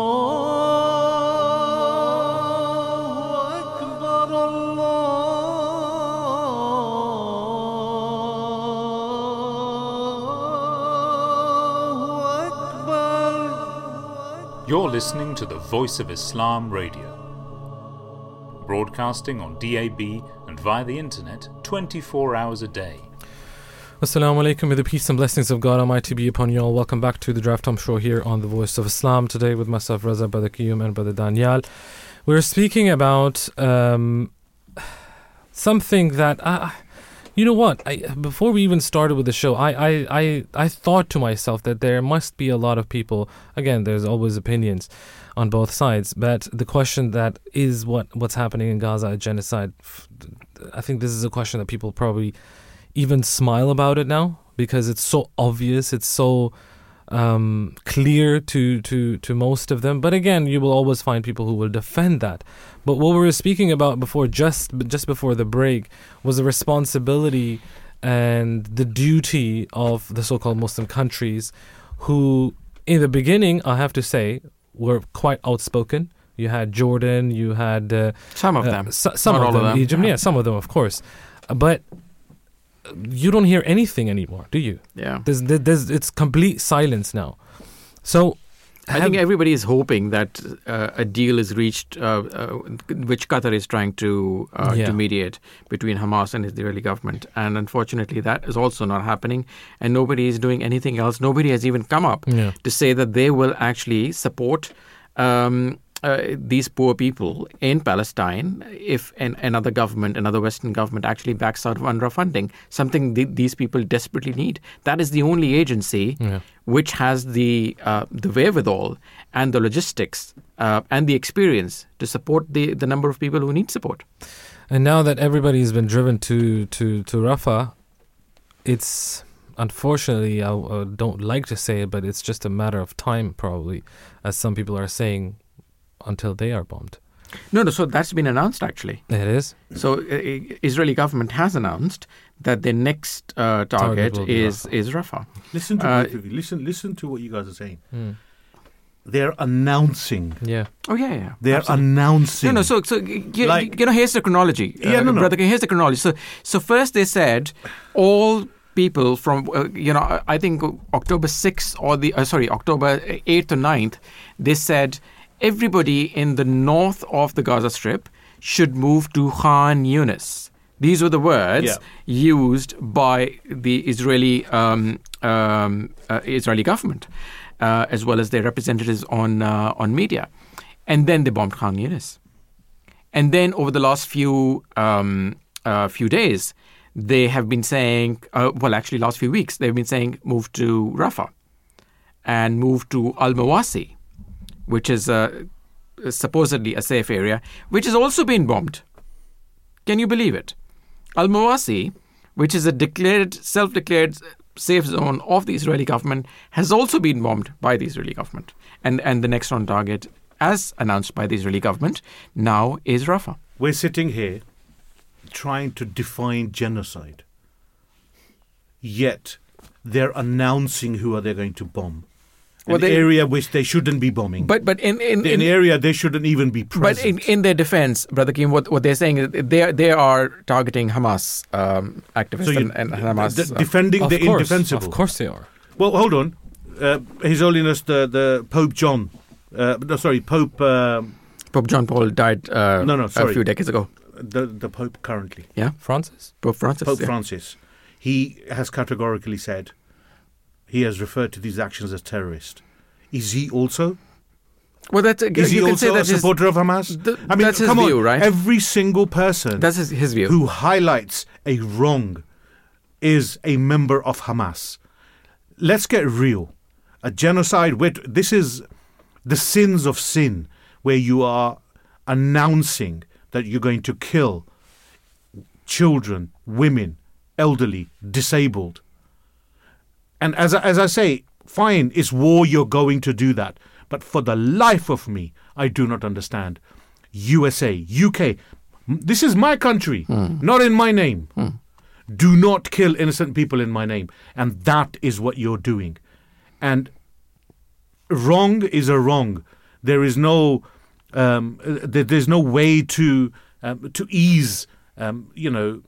Akbar, Allah. You're listening to the Voice of Islam Radio, broadcasting on D A B and via the internet twenty-four hours a day. Assalamu alaikum, may the peace and blessings of God Almighty be upon you all. Welcome back to the Draft Tom Show here on the Voice of Islam. Today with myself, Raza, Brother Qayyum and Brother Danayal. We're speaking about um, something that... I, you know what, I, before we even started with the show, I, I, I, I thought to myself that there must be a lot of people, again, there's always opinions on both sides, but the question that is what what's happening in Gaza, a genocide, I think this is a question that people probably even smile about it now, because it's so obvious, it's so um, clear to, to, to most of them. But again, you will always find people who will defend that. But what we were speaking about before, just just before the break, was the responsibility and the duty of the so-called Muslim countries, who, in the beginning, I have to say, were quite outspoken. You had Jordan, you had uh, some of uh, them, so, some Not of them, them. Egypt, yeah. yeah, some of them, of course. But you don't hear anything anymore, do you? Yeah, there's, there's it's complete silence now. So. I think everybody is hoping that uh, a deal is reached, uh, uh, which Qatar is trying to uh, yeah. to mediate between Hamas and the Israeli government. And unfortunately, that is also not happening. And nobody is doing anything else. Nobody has even come up yeah. to say that they will actually support um, uh, these poor people in Palestine if an, another government, another Western government, actually backs out of UNRWA funding, something th- these people desperately need. That is the only agency... Yeah. which has the uh, the wherewithal and the logistics uh, and the experience to support the, the number of people who need support. And now that everybody has been driven to, to, to Rafah, it's unfortunately, I uh, don't like to say it, but it's just a matter of time probably, as some people are saying, until they are bombed. No, no, so that's been announced actually. It is. So uh, Israeli government has announced that their next uh, target is Rafah. is Rafah. Listen to uh, listen listen to what you guys are saying. Mm. They're announcing. Yeah. Oh yeah, yeah. They're Absolutely. announcing. No, no. So, so you, like, you know, here's the chronology. Yeah, uh, no, no. Brother, here's the chronology. So, so first they said all people from uh, you know, I think October sixth or the uh, sorry October eighth or ninth, they said everybody in the north of the Gaza Strip should move to Khan Yunis. These were the words yeah. used by the Israeli um, um, uh, Israeli government, uh, as well as their representatives on uh, on media. And then they bombed Khan Yunis. And then over the last few um, uh, few days, they have been saying, uh, well, actually, last few weeks, they've been saying, move to Rafah and move to Al-Mawasi, which is uh, supposedly a safe area, which has also been bombed. Can you believe it? Al-Mawasi, which is a declared, self-declared safe zone of the Israeli government, has also been bombed by the Israeli government. And and the next on target, as announced by the Israeli government, now is Rafah. We're sitting here trying to define genocide. Yet they're announcing who are they going to bomb. An well, they, area which they shouldn't be bombing. But but in, in, in an area they shouldn't even be present. But in, in their defense, Brother Kim, what, what they're saying is they they are targeting Hamas um, activists so you, and, and Hamas d- defending uh, the course, indefensible. Of course they are. Well, hold on, uh, His Holiness the, the Pope John, uh, no sorry Pope uh, Pope John Paul died uh, no, no, sorry. a few decades ago. The the Pope currently. Yeah, Francis? Pope Francis. Pope yeah. Francis. He has categorically said, he has referred to these actions as terrorist. Is he also? Well, that's a, Is he also say that's a supporter his, of Hamas? Th- I mean, that's come his view, on, right? Every single person that's his, his view. who highlights a wrong is a member of Hamas. Let's get real. A genocide, where this is the sins of sin, where you are announcing that you're going to kill children, women, elderly, disabled. And as I, as I say, fine, it's war, you're going to do that. But for the life of me, I do not understand. U S A, U K, this is my country, mm. not in my name. Mm. Do not kill innocent people in my name. And that is what you're doing. And wrong is a wrong. There is no, um, there's no way to um, to ease, um, you know,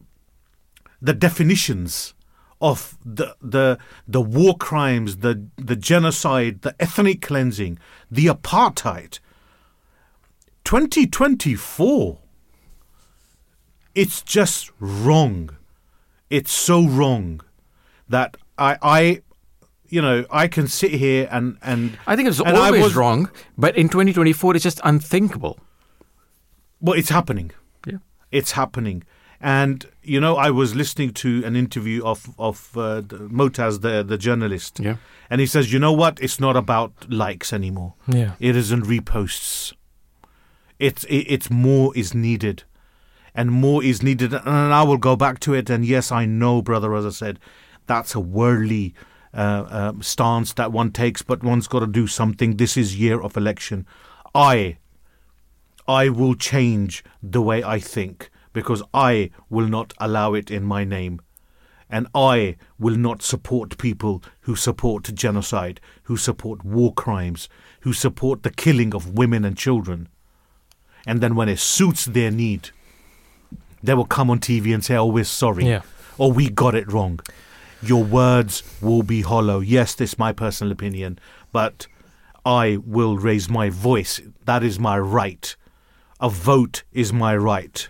the definitions of the the the war crimes, the the genocide, the ethnic cleansing, the apartheid. twenty twenty-four. It's just wrong. It's so wrong that I, I, you know, I can sit here and... and I think it's and always was, wrong, but in twenty twenty-four, it's just unthinkable. Well, it's happening. Yeah. It's happening. And, you know, I was listening to an interview of, of uh, Motaz, the, the journalist. Yeah. And he says, you know what? It's not about likes anymore. Yeah. It isn't reposts. It's, it, it's more is needed. And more is needed. And I will go back to it. And yes, I know, brother, as I said, that's a worldly uh, uh, stance that one takes, but one's got to do something. This is year of election. I, I will change the way I think because I will not allow it in my name. And I will not support people who support genocide, who support war crimes, who support the killing of women and children. And then when it suits their need, they will come on T V and say, oh, we're sorry, yeah. or we got it wrong. Your words will be hollow. Yes, this is my personal opinion, but I will raise my voice. That is my right. A vote is my right,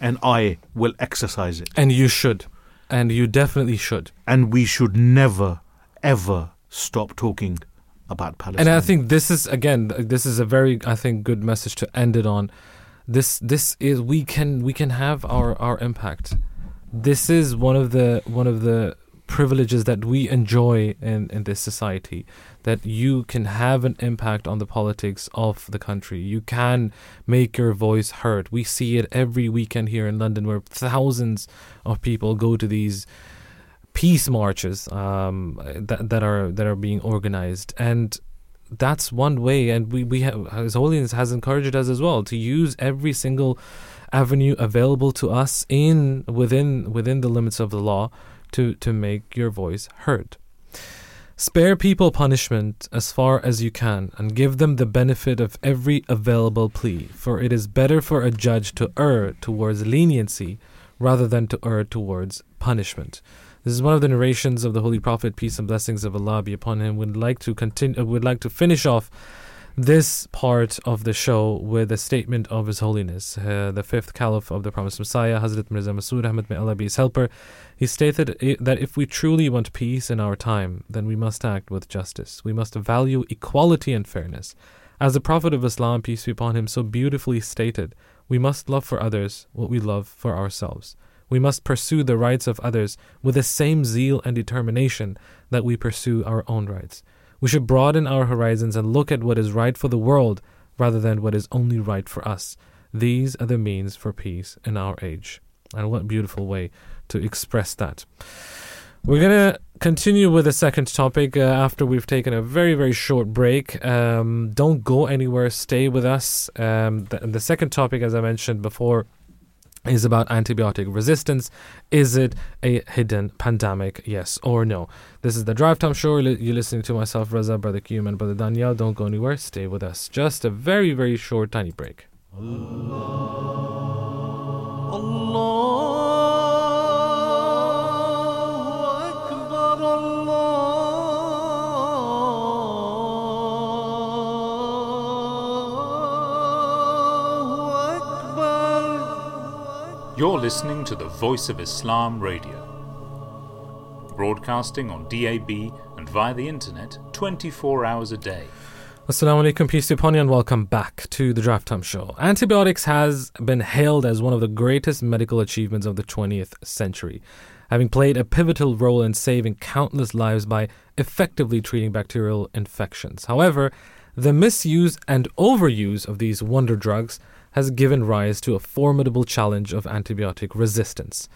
and I will exercise it. And you should, and you definitely should. And we should never, ever stop talking about Palestine. And I think this is, again, this is a very, I think, good message to end it on. This this is we can we can have our, our impact. This is one of the one of the privileges that we enjoy in, in this society, that you can have an impact on the politics of the country. You can make your voice heard. We see it every weekend here in London, where thousands of people go to these peace marches um, that that are that are being organized. And that's one way, and we, we have, His Holiness has encouraged us as well to use every single avenue available to us in within within the limits of the law to, to make your voice heard. Spare people punishment as far as you can, and give them the benefit of every available plea, for it is better for a judge to err towards leniency rather than to err towards punishment. This is one of the narrations of the Holy Prophet, peace and blessings of Allah be upon him. Would like to continue. Would like to finish off this part of the show with a statement of His Holiness, uh, the fifth Caliph of the Promised Messiah, Hazrat Mirza Masroor Ahmad, may Allah be his helper. He stated that if we truly want peace in our time, then we must act with justice. We must value equality and fairness, as the Prophet of Islam, peace be upon him, so beautifully stated. We must love for others what we love for ourselves. We must pursue the rights of others with the same zeal and determination that we pursue our own rights. We should broaden our horizons and look at what is right for the world rather than what is only right for us. These are the means for peace in our age. And what a beautiful way to express that. We're going to continue with the second topic uh, after we've taken a very, very short break. Um, don't go anywhere. Stay with us. Um, the, the second topic, as I mentioned before, is about antibiotic resistance. Is it a hidden pandemic? Yes or no? This is the Drive Time Show. You're listening to myself, Raza, Brother Qayyum, and Brother Danayal. Don't go anywhere. Stay with us. Just a very, very short, tiny break. Allah, Allah, Akbar, Allah. You're listening to the Voice of Islam Radio, broadcasting on D A B and via the internet twenty-four hours a day. Assalamu alaikum, peace be upon you, and welcome back to the Draft Time Show. Antibiotics has been hailed as one of the greatest medical achievements of the twentieth century, having played a pivotal role in saving countless lives by effectively treating bacterial infections. However, the misuse and overuse of these wonder drugs has given rise to a formidable challenge of antibiotic resistance.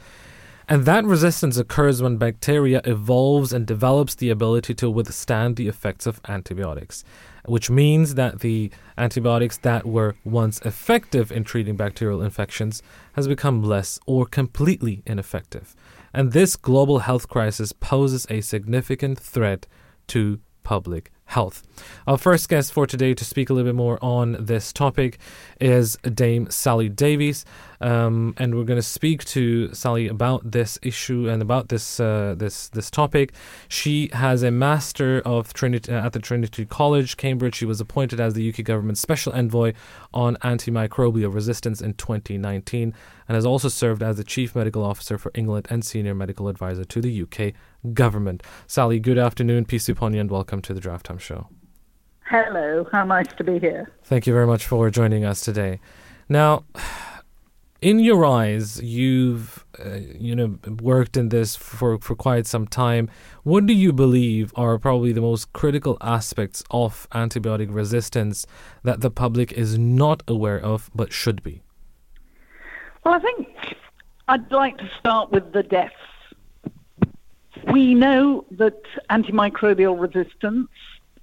And that resistance occurs when bacteria evolves and develops the ability to withstand the effects of antibiotics, which means that the antibiotics that were once effective in treating bacterial infections has become less or completely ineffective. And this global health crisis poses a significant threat to public health. Our first guest for today to speak a little bit more on this topic is Dame Sally Davies, um, and we're going to speak to Sally about this issue and about this uh, this this topic. She has a Master of Trinity uh, at the Trinity College, Cambridge. She was appointed as the U K government's special envoy on antimicrobial resistance in twenty nineteen, and has also served as the Chief Medical Officer for England and Senior Medical Advisor to the U K government. Sally, good afternoon, peace be upon you, and welcome to the Draft Time Show. Hello, how nice to be here. Thank you very much for joining us today. Now, in your eyes, you've uh, you know worked in this for, for quite some time. What do you believe are probably the most critical aspects of antibiotic resistance that the public is not aware of but should be? Well, I think I'd like to start with the deaths. We know that antimicrobial resistance,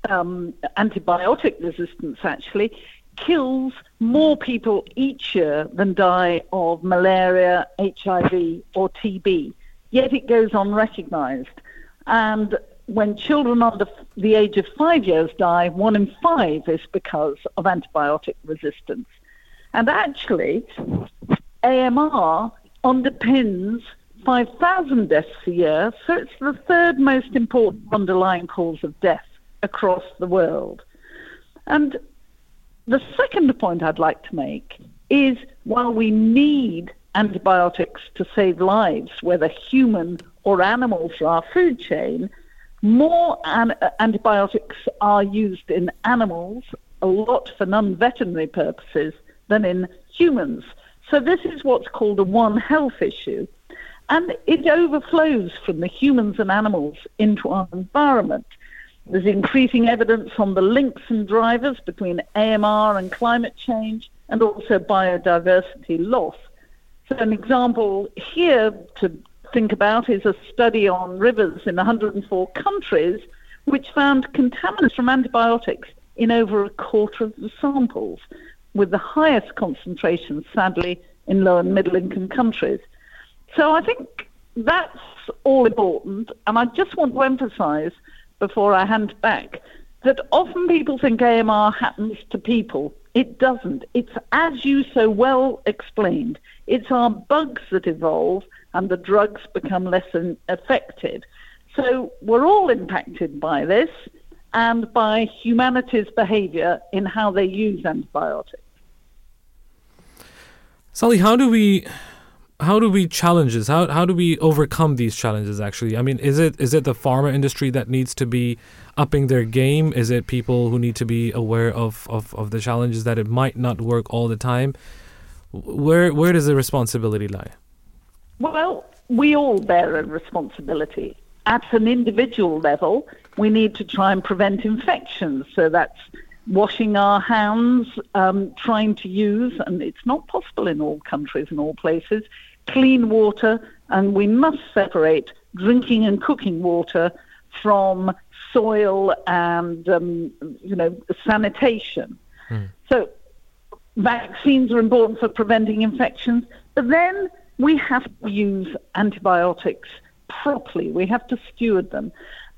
um, antibiotic resistance actually, kills more people each year than die of malaria, H I V or T B, yet it goes unrecognised. And when children under the age of five years die, one in five is because of antibiotic resistance. And actually, A M R underpins five thousand deaths a year, so it's the third most important underlying cause of death across the world. And the second point I'd like to make is, while we need antibiotics to save lives, whether human or animal, for our food chain, more an- antibiotics are used in animals, a lot for non-veterinary purposes, than in humans. So this is what's called a One Health issue. And it overflows from the humans and animals into our environment. There's increasing evidence on the links and drivers between A M R and climate change, and also biodiversity loss. So an example here to think about is a study on rivers in one hundred four countries, which found contaminants from antibiotics in over a quarter of the samples, with the highest concentration, sadly, in low and middle income countries. So I think that's all important, and I just want to emphasise, before I hand back, that often people think A M R happens to people. It doesn't. It's, as you so well explained, it's our bugs that evolve and the drugs become less effective. So we're all impacted by this and by humanity's behaviour in how they use antibiotics. Sally, how do we... How do we challenge this? How how do we overcome these challenges, actually? I mean, is it is it the pharma industry that needs to be upping their game? Is it people who need to be aware of, of, of the challenges that it might not work all the time? Where where does the responsibility lie? Well, we all bear a responsibility. At an individual level, we need to try and prevent infections. So that's washing our hands, um, trying to use, and it's not possible in all countries and all places, clean water, and we must separate drinking and cooking water from soil and, um, you know, sanitation. Mm. So vaccines are important for preventing infections, but then we have to use antibiotics properly. We have to steward them.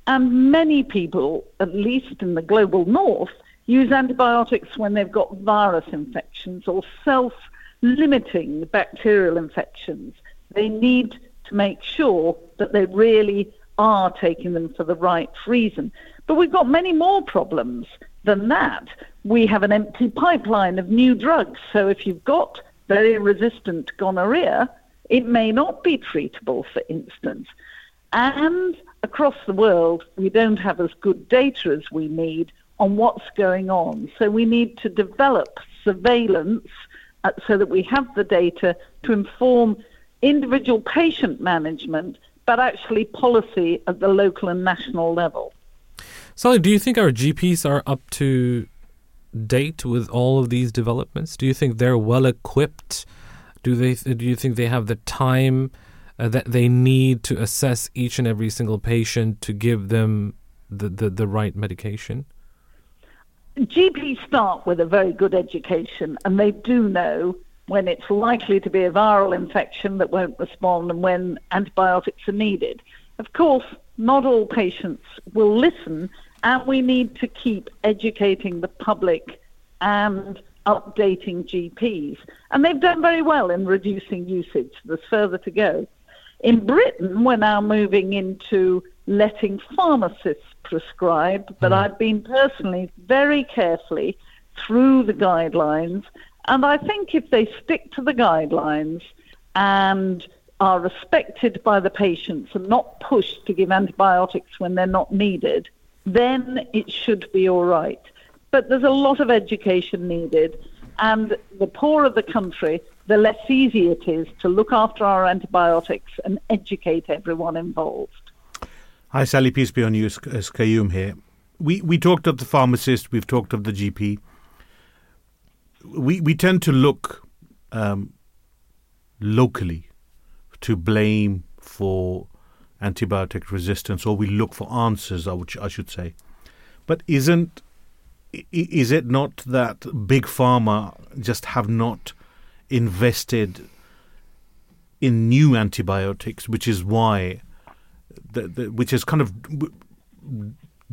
And many people, at least in the global north, use antibiotics when they've got virus infections or self-limiting bacterial infections. They need to make sure that they really are taking them for the right reason. But we've got many more problems than that. We have an empty pipeline of new drugs. So if you've got very resistant gonorrhea, It may not be treatable, for instance. And across the world, we don't have as good data as we need on what's going on. So we need to develop surveillance uh, so that we have the data to inform individual patient management, but actually policy at the local and national level. Sally, do you think our G Ps are up to date with all of these developments? Do you think they're well equipped? Do they? Do you think they have the time uh, that they need to assess each and every single patient to give them the, the, the right medication? G Ps start with a very good education, and they do know when it's likely to be a viral infection that won't respond and when antibiotics are needed. Of course, not all patients will listen, and we need to keep educating the public and updating G Ps. And they've done very well in reducing usage. There's further to go. In Britain, we're now moving into letting pharmacists prescribe, but I've been personally very carefully through the guidelines. And I think if they stick to the guidelines and are respected by the patients and not pushed to give antibiotics when they're not needed, then it should be all right. But there's a lot of education needed. And the poorer the country, the less easy it is to look after our antibiotics and educate everyone involved. Hi, Sally. Peace be on you. It's Qayyum here. We, we talked of the pharmacist. We've talked of the G P. We we tend to look um, locally to blame for antibiotic resistance, or we look for answers, I, would, I should say. But isn't is it not that big pharma just have not invested in new antibiotics, which is why, the, the, which has kind of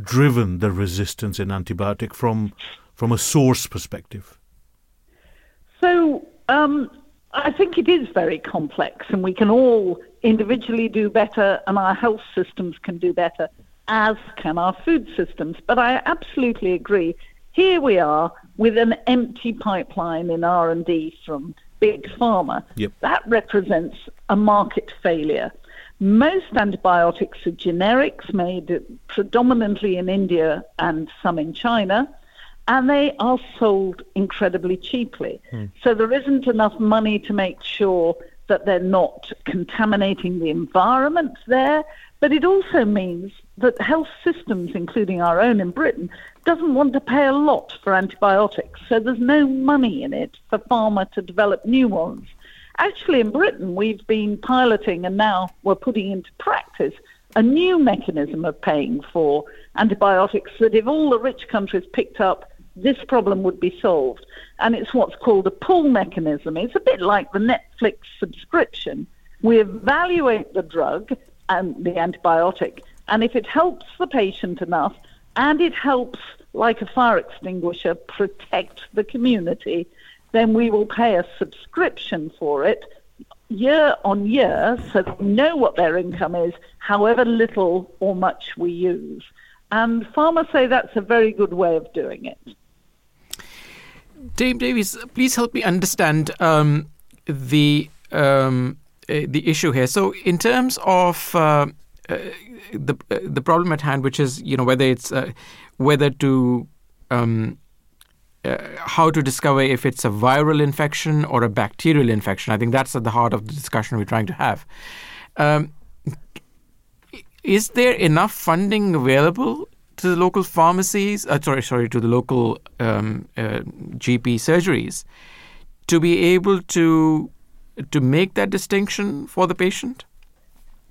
driven the resistance in antibiotic from from a source perspective? So um, I think it is very complex, and we can all individually do better, and our health systems can do better, as can our food systems. But I absolutely agree. Here we are with an empty pipeline in R and D from big pharma. Yep. That represents a market failure. Most antibiotics are generics made predominantly in India and some in China, and they are sold incredibly cheaply. Mm. So there isn't enough money to make sure that they're not contaminating the environment there. But it also means that health systems, including our own in Britain, doesn't want to pay a lot for antibiotics. So there's no money in it for pharma to develop new ones. Actually, in Britain, we've been piloting, and now we're putting into practice, a new mechanism of paying for antibiotics that if all the rich countries picked up, this problem would be solved. And it's what's called a pull mechanism. It's a bit like the Netflix subscription. We evaluate the drug and the antibiotic, and if it helps the patient enough, and it helps, like a fire extinguisher, protect the community, then we will pay a subscription for it year on year, so that we know what their income is, however little or much we use. And pharma say that's a very good way of doing it. Dave Davies, please help me understand um, the um, uh, the issue here. So, in terms of uh, uh, the uh, the problem at hand, which is you know whether it's uh, whether to um, uh, how to discover if it's a viral infection or a bacterial infection. I think that's at the heart of the discussion we're trying to have. Um, Is there enough funding available to the local pharmacies, uh, sorry, sorry, to the local um, uh, G P surgeries to be able to to make that distinction for the patient?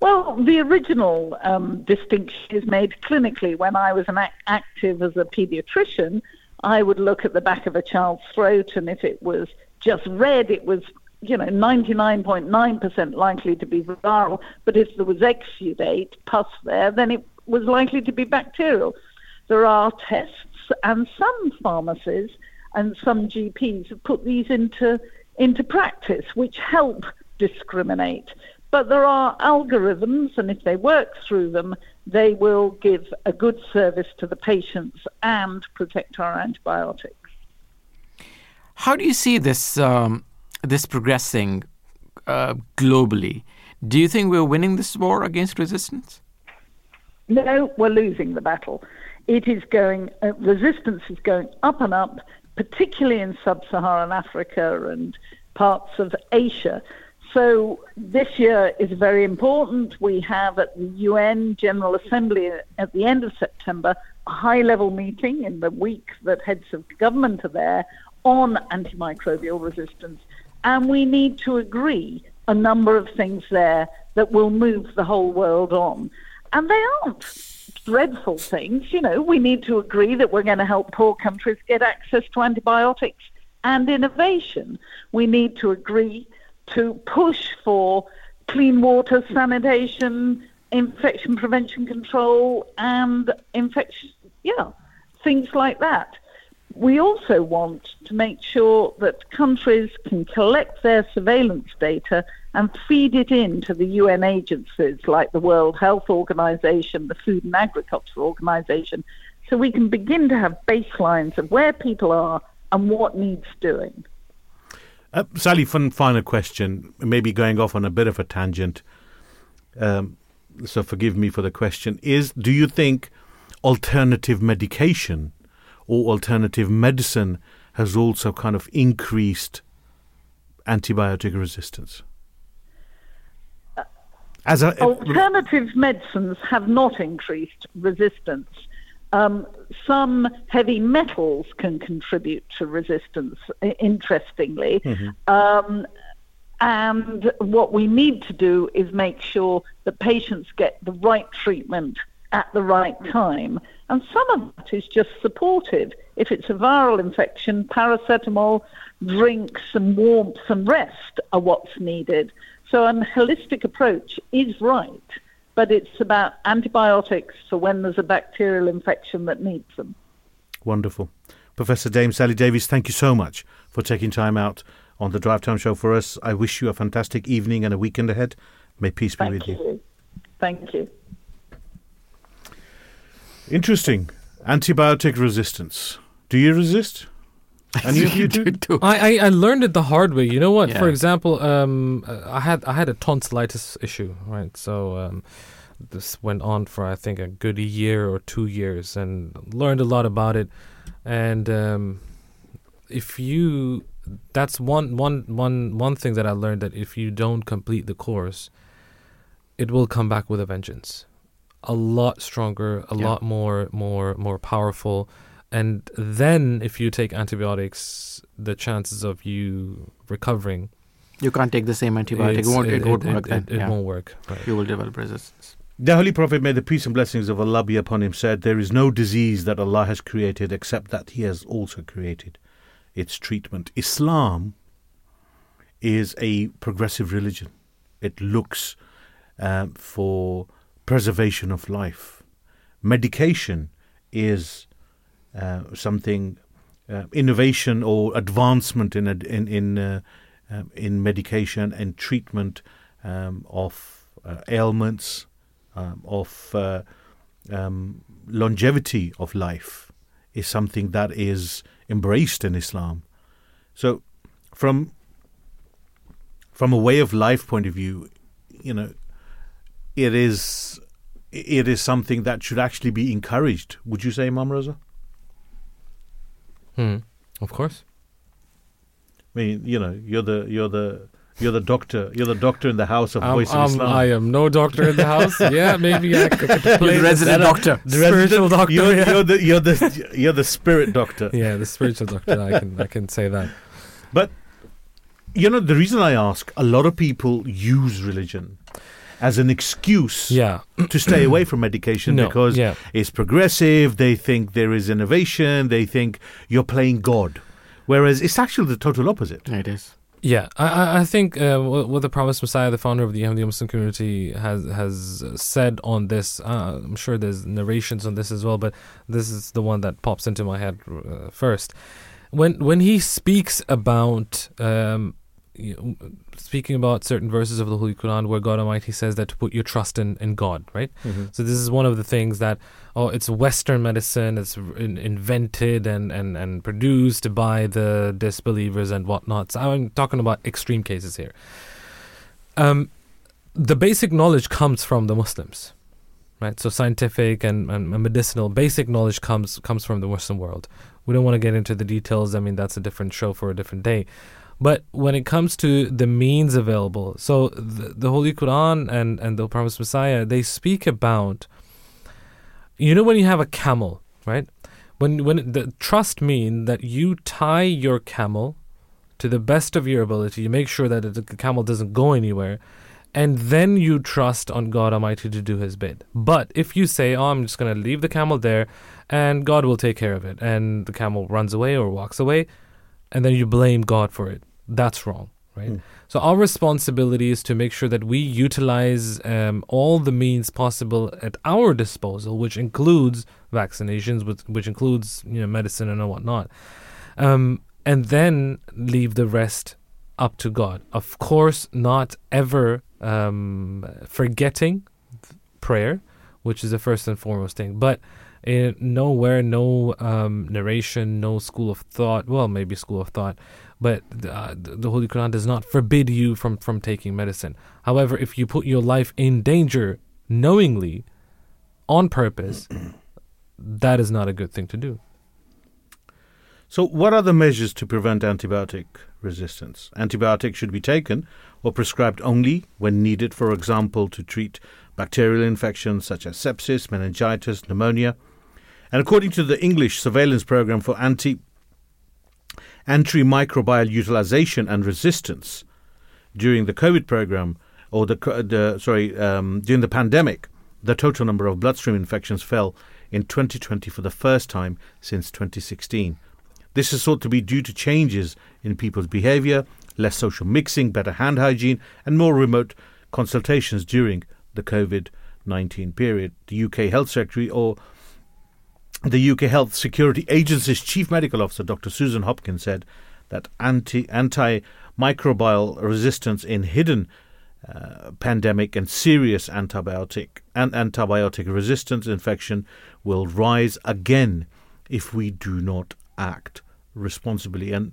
Well, the original um, distinction is made clinically. When I was an act- active as a pediatrician, I would look at the back of a child's throat, and if it was just red, it was you know, ninety-nine point nine percent likely to be viral, but if there was exudate, pus there, then it was likely to be bacterial. There are tests, and some pharmacies and some G Ps have put these into, into practice, which help discriminate. But there are algorithms, and if they work through them, they will give a good service to the patients and protect our antibiotics. How do you see this... Um This progressing uh, globally. Do you think we're winning this war against resistance? No, we're losing the battle. It is going, uh, resistance is going up and up, particularly in sub-Saharan Africa and parts of Asia. So this year is very important. We have at the U N General Assembly at the end of September a high-level meeting in the week that heads of government are there on antimicrobial resistance. And we need to agree a number of things there that will move the whole world on. And they aren't dreadful things. You know, we need to agree that we're going to help poor countries get access to antibiotics and innovation. We need to agree to push for clean water, sanitation, infection prevention control, and infection, yeah, things like that. We also want to make sure that countries can collect their surveillance data and feed it into the U N agencies like the World Health Organization, the Food and Agriculture Organization, so we can begin to have baselines of where people are and what needs doing. Uh, Sally, one final question, maybe going off on a bit of a tangent, um, so forgive me for the question, is do you think alternative medication or alternative medicine has also kind of increased antibiotic resistance? As a, alternative uh, medicines have not increased resistance. Um, some heavy metals can contribute to resistance, interestingly. Mm-hmm. Um, and what we need to do is make sure that patients get the right treatment at the right time. And some of that is just supportive. If it's a viral infection, paracetamol, drinks and warmth and rest are what's needed. So a holistic approach is right, but it's about antibiotics for when there's a bacterial infection that needs them. Wonderful. Professor Dame Sally Davies, thank you so much for taking time out on the Drive Time Show for us. I wish you a fantastic evening and a weekend ahead. May peace be with you. Thank you. Interesting. Antibiotic resistance. Do you resist? And you, you do too. I, I, I learned it the hard way. You know what? Yeah. For example, um, I had I had a tonsillitis issue, right? So um, this went on for I think a good year or two years, and learned a lot about it. And um, if you, that's one one one one thing that I learned, that if you don't complete the course, it will come back with a vengeance, a lot stronger, a yeah. lot more more more powerful. And then if you take antibiotics, the chances of you recovering... You can't take the same antibiotic. It won't, it, it won't it, work. It, it, it yeah. won't work. Right. You will develop resistance. The Holy Prophet, may the peace and blessings of Allah be upon him, said, "There is no disease that Allah has created except that he has also created its treatment." Islam is a progressive religion. It looks um, for preservation of life. Medication is... Uh, something, uh, innovation or advancement in ad, in in, uh, um, in medication and treatment um, of uh, ailments, um, of uh, um, longevity of life is something that is embraced in Islam. So, from from a way of life point of view, you know, it is it is something that should actually be encouraged. Would you say, Imam Raza? Hmm. Of course. I mean, you know, you're the you're the you're the doctor. You're the doctor in the house of um, Voice of um, Islam. I am no doctor in the house. Yeah, maybe I could play the resident doctor, the spiritual doctor. You're, yeah. you're the you're the you're the spirit doctor. Yeah, the spiritual doctor. I can I can say that. But you know, the reason I ask, a lot of people use religion as an excuse yeah. to stay away from medication no, because yeah. it's progressive, they think there is innovation, they think you're playing God. Whereas it's actually the total opposite. It is. Yeah, I, I think uh, what the Promised Messiah, the founder of the Ahmadiyya Muslim community, has has said on this, uh, I'm sure there's narrations on this as well, but this is the one that pops into my head uh, first. When, when he speaks about... Um, speaking about certain verses of the Holy Quran where God Almighty says that to put your trust in, in God, right? Mm-hmm. So this is one of the things that, oh, it's Western medicine, it's in, invented and, and, and produced by the disbelievers and whatnot. So I'm talking about extreme cases here. um, the basic knowledge comes from the Muslims, right? So scientific and, and medicinal basic knowledge comes comes from the Western world. We don't want to get into the details. I mean, that's a different show for a different day. But when it comes to the means available, so the, the Holy Quran and, and the Promised Messiah, they speak about, you know, when you have a camel, right? When when the trust means that you tie your camel to the best of your ability, you make sure that the camel doesn't go anywhere, and then you trust on God Almighty to do His bid. But if you say, oh, I'm just going to leave the camel there and God will take care of it, and the camel runs away or walks away, and then you blame God for it, that's wrong, right? Mm. So our responsibility is to make sure that we utilize um, all the means possible at our disposal, which includes vaccinations, which, which includes, you know, medicine and whatnot, um, and then leave the rest up to God. Of course, not ever um, forgetting prayer, which is the first and foremost thing, but It, nowhere, no um, narration, no school of thought. Well, maybe school of thought, but uh, the Holy Quran does not forbid you from, from taking medicine. However, if you put your life in danger knowingly, on purpose, that is not a good thing to do. So what are the measures to prevent antibiotic resistance? Antibiotics should be taken or prescribed only when needed, for example, to treat bacterial infections such as sepsis, meningitis, pneumonia. And according to the English Surveillance Programme for anti, Antimicrobial Utilization and Resistance, during the COVID programme, or the, the sorry, um, during the pandemic, the total number of bloodstream infections fell in twenty twenty for the first time since twenty sixteen. This is thought to be due to changes in people's behaviour, less social mixing, better hand hygiene, and more remote consultations during the COVID nineteen period. The U K Health Secretary, or the U K Health Security Agency's Chief Medical Officer, Doctor Susan Hopkins, said that anti, antimicrobial resistance in hidden uh, pandemic and serious antibiotic and antibiotic resistance infection will rise again if we do not act responsibly. And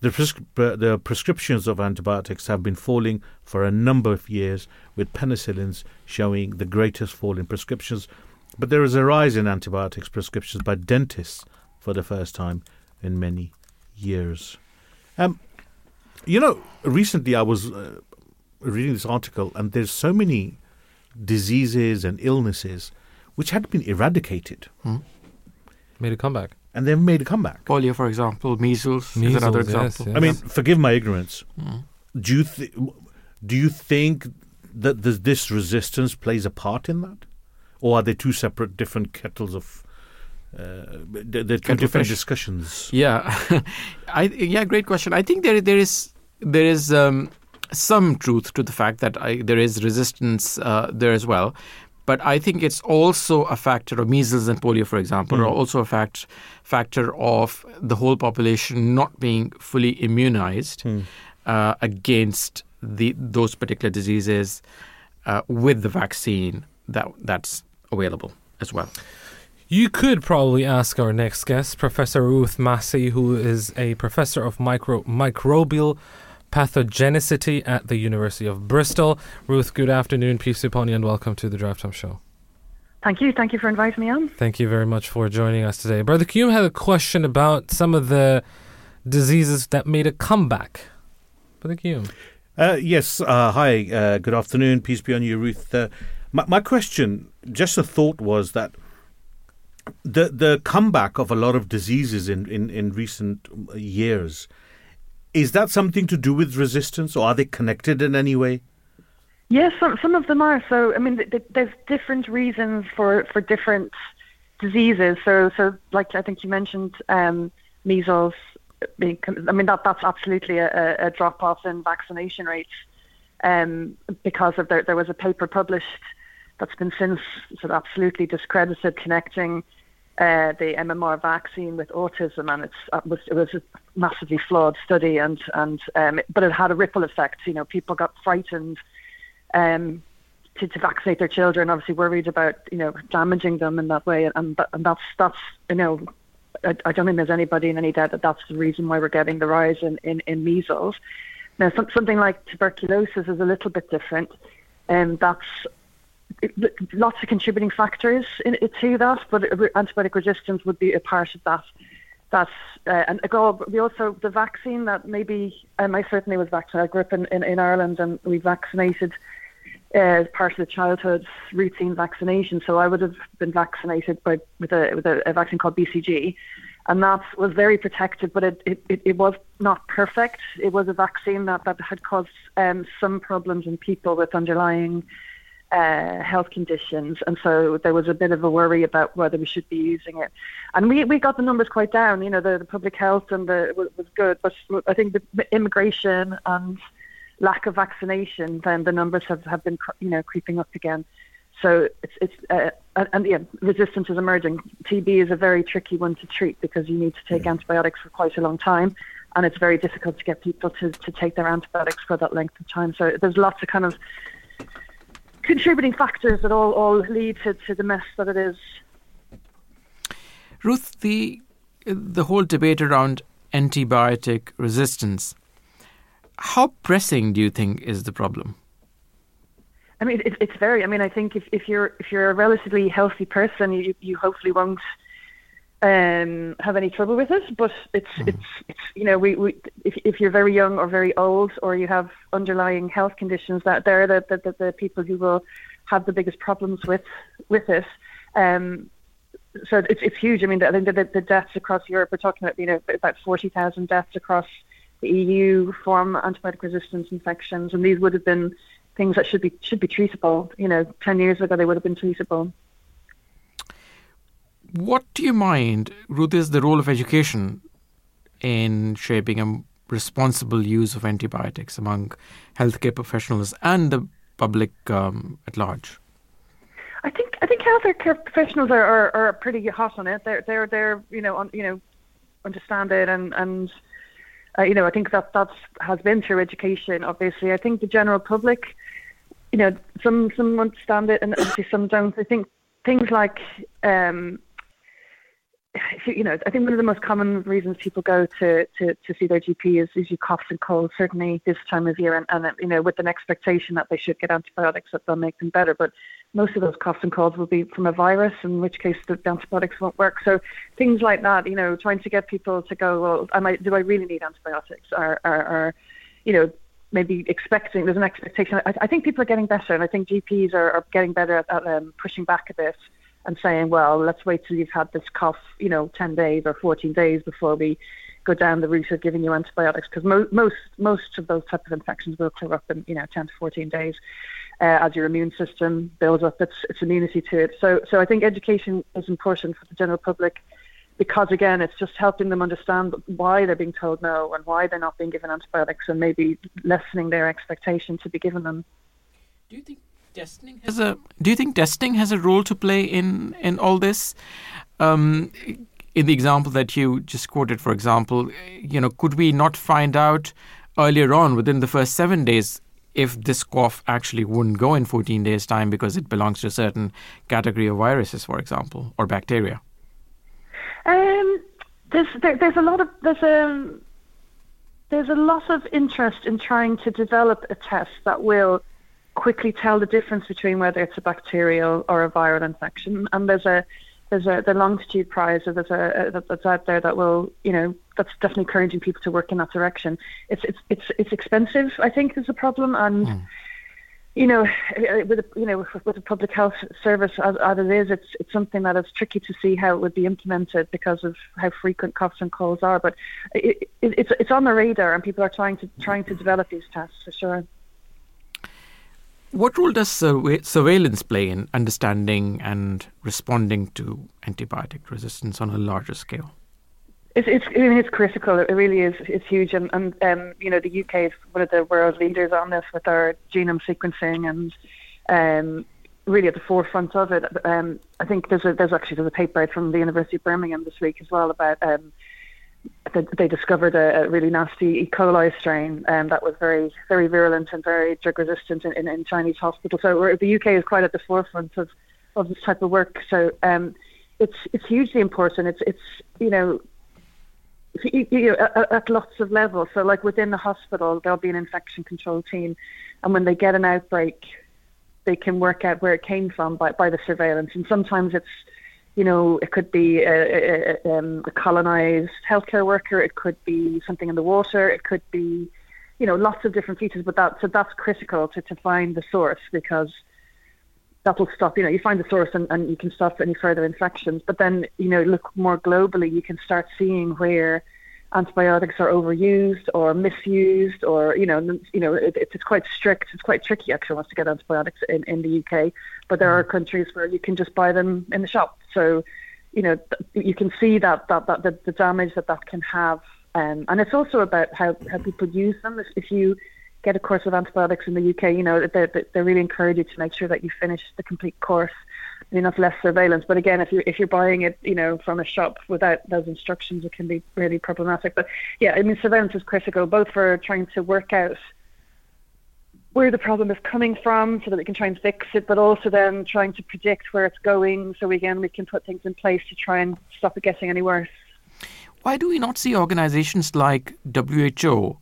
the, pres- the prescriptions of antibiotics have been falling for a number of years, with penicillins showing the greatest fall in prescriptions. But there is a rise in antibiotics prescriptions by dentists for the first time in many years. Um, you know, recently I was uh, reading this article, and there's so many diseases and illnesses which had been eradicated. Hmm. Made a comeback. And they've made a comeback. Polio, for example, measles, measles is another example. Yes, yes. I mean, forgive my ignorance. Mm. Do you th- do you think that th- this resistance plays a part in that, or are they two separate, different kettles of? Uh, they're two Kettle different fish. discussions. Yeah, I yeah, great question. I think there there is there is um, some truth to the fact that I, there is resistance uh, there as well. But I think it's also a factor of measles and polio, for example, mm. are also a fact, factor of the whole population not being fully immunized mm. uh, against the those particular diseases uh, with the vaccine that that's available as well. You could probably ask our next guest, Professor Ruth Massey, who is a professor of micro, microbial pathogenicity at the University of Bristol. Ruth, good afternoon. Peace upon you, and welcome to the Drive Time Show. Thank you. Thank you for inviting me on. Thank you very much for joining us today. Brother Qayyum had a question about some of the diseases that made a comeback. Brother Qayyum. Uh, yes. Uh, hi. Uh, good afternoon. Peace be on you, Ruth. Uh, my, my question, just a thought, was that the the comeback of a lot of diseases in, in, in recent years, is that something to do with resistance, or are they connected in any way? Yes, some, some of them are. So, I mean, th- th- there's different reasons for, for different diseases. So, so like I think you mentioned, um, measles. Being, I mean, that that's absolutely a, a drop-off in vaccination rates um, because of the, there was a paper published that's been since sort of absolutely discredited, connecting Uh, the M M R vaccine with autism, and it's, it was, it was a massively flawed study, and and um, it, but it had a ripple effect. You know, people got frightened um, to, to vaccinate their children, obviously worried about, you know, damaging them in that way, and and that's that's you know, I, I don't think there's anybody in any doubt that that's the reason why we're getting the rise in, in, in measles. Now, some, something like tuberculosis is a little bit different, and um, that's it, lots of contributing factors in, to that, but antibiotic resistance would be a part of that. That's uh, and we also the vaccine that maybe um, I certainly was vaccinated. I grew up in, in, in Ireland, and we vaccinated uh, as part of the childhood routine vaccination. So I would have been vaccinated by with a with a, a vaccine called B C G, and that was very protective, but it, it, it was not perfect. It was a vaccine that that had caused um, some problems in people with underlying Uh, health conditions, and so there was a bit of a worry about whether we should be using it, and we, we got the numbers quite down. You know, the, the public health and the was, was good, but I think the immigration and lack of vaccination, then the numbers have, have been you know creeping up again. So it's it's uh, and, and yeah, resistance is emerging. T B is a very tricky one to treat because you need to take yeah. antibiotics for quite a long time, and it's very difficult to get people to to take their antibiotics for that length of time. So there's lots of kind of contributing factors that all, all lead to, to the mess that it is. Ruth, the the whole debate around antibiotic resistance, how pressing do you think is the problem? I mean, it, it's very. I mean, I think if, if you're if you're a relatively healthy person, you you hopefully won't um, have any trouble with it. But it's mm. it's it's you know we, we if if you're very young or very old or you have underlying health conditions, that they're the, the, the people who will have the biggest problems with with it. Um, so it's it's huge. I mean, I think the, the deaths across Europe, we're talking about you know about forty thousand deaths across the E U from antibiotic resistance infections, and these would have been things that should be should be treatable. You know, ten years ago they would have been treatable. What do you mind, Ruth, is the role of education in shaping a responsible use of antibiotics among healthcare professionals and the public um, at large? I think I think healthcare professionals are, are, are pretty hot on it. They're they're they're you know on, you know understand it and and uh, you know I think that that has been through education. Obviously, I think the general public, you know, some some understand it and obviously some don't. I think things like um, you know, I think one of the most common reasons people go to, to, to see their G P is, is you cough and cold, certainly this time of year, and, and, you know, with an expectation that they should get antibiotics, that they'll make them better. But most of those coughs and colds will be from a virus, in which case the antibiotics won't work. So things like that, you know, trying to get people to go, well, am I, do I really need antibiotics? Or, or, or you know, maybe expecting, there's an expectation. I, I think people are getting better, and I think G Ps are, are getting better at, at um, pushing back a bit and saying, well, let's wait till you've had this cough, you know, ten days or fourteen days before we go down the route of giving you antibiotics, because mo- most most of those types of infections will clear up in, you know, ten to fourteen days uh, as your immune system builds up its, its immunity to it. So so I think education is important for the general public because, again, it's just helping them understand why they're being told no and why they're not being given antibiotics and maybe lessening their expectation to be given them. Do you think Testing has a. Do you think testing has a role to play in in all this? Um, in the example that you just quoted, for example, you know, could we not find out earlier on within the first seven days if this cough actually wouldn't go in fourteen days' time because it belongs to a certain category of viruses, for example, or bacteria? Um, there's there, there's a lot of there's um there's a lot of interest in trying to develop a test that will quickly tell the difference between whether it's a bacterial or a viral infection, and there's a there's a the Longitude Prize there's a, a that, that's out there that will you know that's definitely encouraging people to work in that direction. It's it's it's it's expensive, I think, is the problem, and mm. you know with you know with the public health service as, as it is, it's it's something that is tricky to see how it would be implemented because of how frequent coughs and colds are. But it, it, it's it's on the radar, and people are trying to trying to develop these tests for sure. What role does surve- surveillance play in understanding and responding to antibiotic resistance on a larger scale? It's, it's, I mean, it's critical. It really is. It's huge. And, and um, you know, the U K is one of the world leaders on this with our genome sequencing and um, really at the forefront of it. Um, I think there's a, there's actually there's a paper from the University of Birmingham this week as well about um, They, they discovered a, a really nasty E. coli strain um, that was very, very virulent and very drug resistant in, in, in Chinese hospitals. So we're, the U K is quite at the forefront of, of this type of work. So um, it's it's hugely important. It's it's you know you know, at, at lots of levels. So like within the hospital, there'll be an infection control team. And when they get an outbreak, they can work out where it came from by, by the surveillance. And sometimes it's, you know, it could be a, a, um, a colonized healthcare worker. It could be something in the water. It could be, you know, lots of different features. But that, so that's critical to, to find the source, because that'll stop, you know, you find the source and, and you can stop any further infections. But then, you know, look more globally, you can start seeing where antibiotics are overused or misused, or, you know, you know, it, it's quite strict. It's quite tricky, actually, once to get antibiotics in, in the U K. But there are countries where you can just buy them in the shop. So, you know, th- you can see that, that, that the, the damage that that can have. Um, and it's also about how, how people use them. If, if you get a course of antibiotics in the U K, you know, they, they really encourage you to make sure that you finish the complete course. I mean, that's less surveillance. But again, if you're, if you're buying it, you know, from a shop without those instructions, it can be really problematic. But yeah, I mean, surveillance is critical, both for trying to work out where the problem is coming from so that we can try and fix it, but also then trying to predict where it's going. So again, we can put things in place to try and stop it getting any worse. Why do we not see organizations like W H O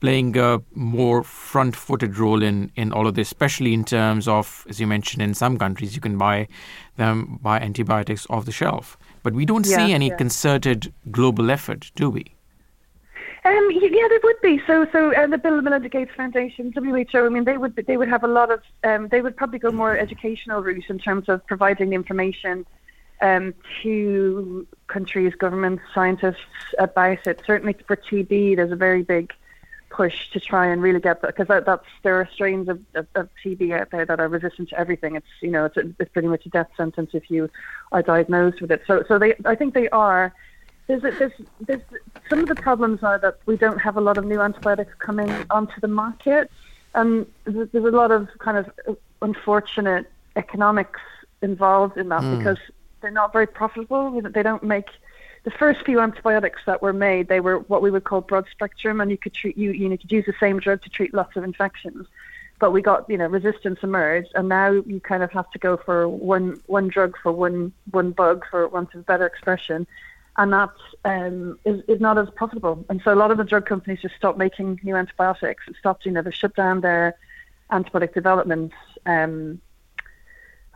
playing a more front-footed role in, in all of this, especially in terms of, as you mentioned, in some countries you can buy them buy antibiotics off the shelf, but we don't yeah, see any yeah. concerted global effort, do we? Um, yeah, there would be. So, so uh, the Bill and Melinda Gates Foundation, W H O. I mean, they would they would have a lot of. Um, they would probably go more educational route in terms of providing information Um, to countries, governments, scientists about it. Certainly for T B, there's a very big push to try and really get that, because that, that's there are strains of, of, of T B out there that are resistant to everything. It's you know it's, it's pretty much a death sentence if you are diagnosed with it. So so they I think they are. There's, there's, there's some of the problems are that we don't have a lot of new antibiotics coming onto the market, and there's, there's a lot of kind of unfortunate economics involved in that mm. because they're not very profitable. They don't make the first few antibiotics that were made. They were what we would call broad spectrum, and you could treat you you know, could use the same drug to treat lots of infections. But we got you know resistance emerged, and now you kind of have to go for one one drug for one one bug, for want of a better expression, and that um, is, is not as profitable. And so a lot of the drug companies just stopped making new antibiotics. It stopped. You know, they shut down their antibiotic development Um,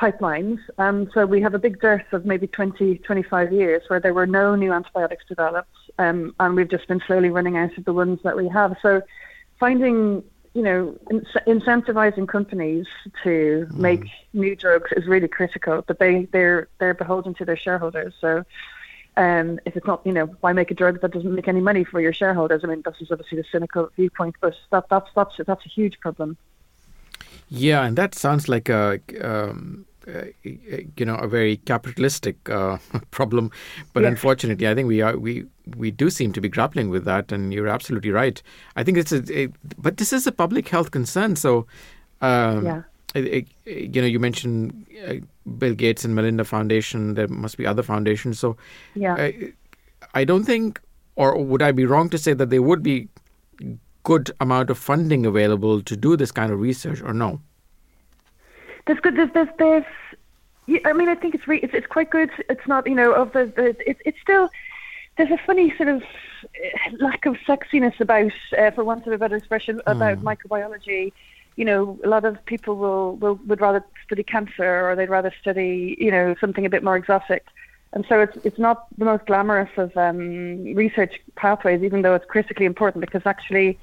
pipelines, and um, so we have a big dearth of maybe twenty, twenty-five years where there were no new antibiotics developed, um, and we've just been slowly running out of the ones that we have. So finding, you know, in- incentivizing companies to mm. make new drugs is really critical, but they, they're they're beholden to their shareholders. So um, if it's not, you know, why make a drug that doesn't make any money for your shareholders? I mean, this is obviously the cynical viewpoint, but that, that's, that's, that's a huge problem. Yeah, and that sounds like a, um, you know, a very capitalistic uh, problem. But yeah. unfortunately, I think we are we we do seem to be grappling with that. And you're absolutely right. I think it's a, a but this is a public health concern. So, um, yeah. it, it, you know, you mentioned Bill Gates and Melinda Foundation. There must be other foundations. So, yeah, I, I don't think, or would I be wrong to say that there would be good amount of funding available to do this kind of research, or no? There's good. There's there's. there's I mean, I think it's re, it's it's quite good. It's not, you know, of the, the it's it's still. There's a funny sort of lack of sexiness about, uh, for want of a better expression, about mm. microbiology. You know, a lot of people will, will would rather study cancer, or they'd rather study, you know, something a bit more exotic. And so it's it's not the most glamorous of um, research pathways, even though it's critically important, because actually,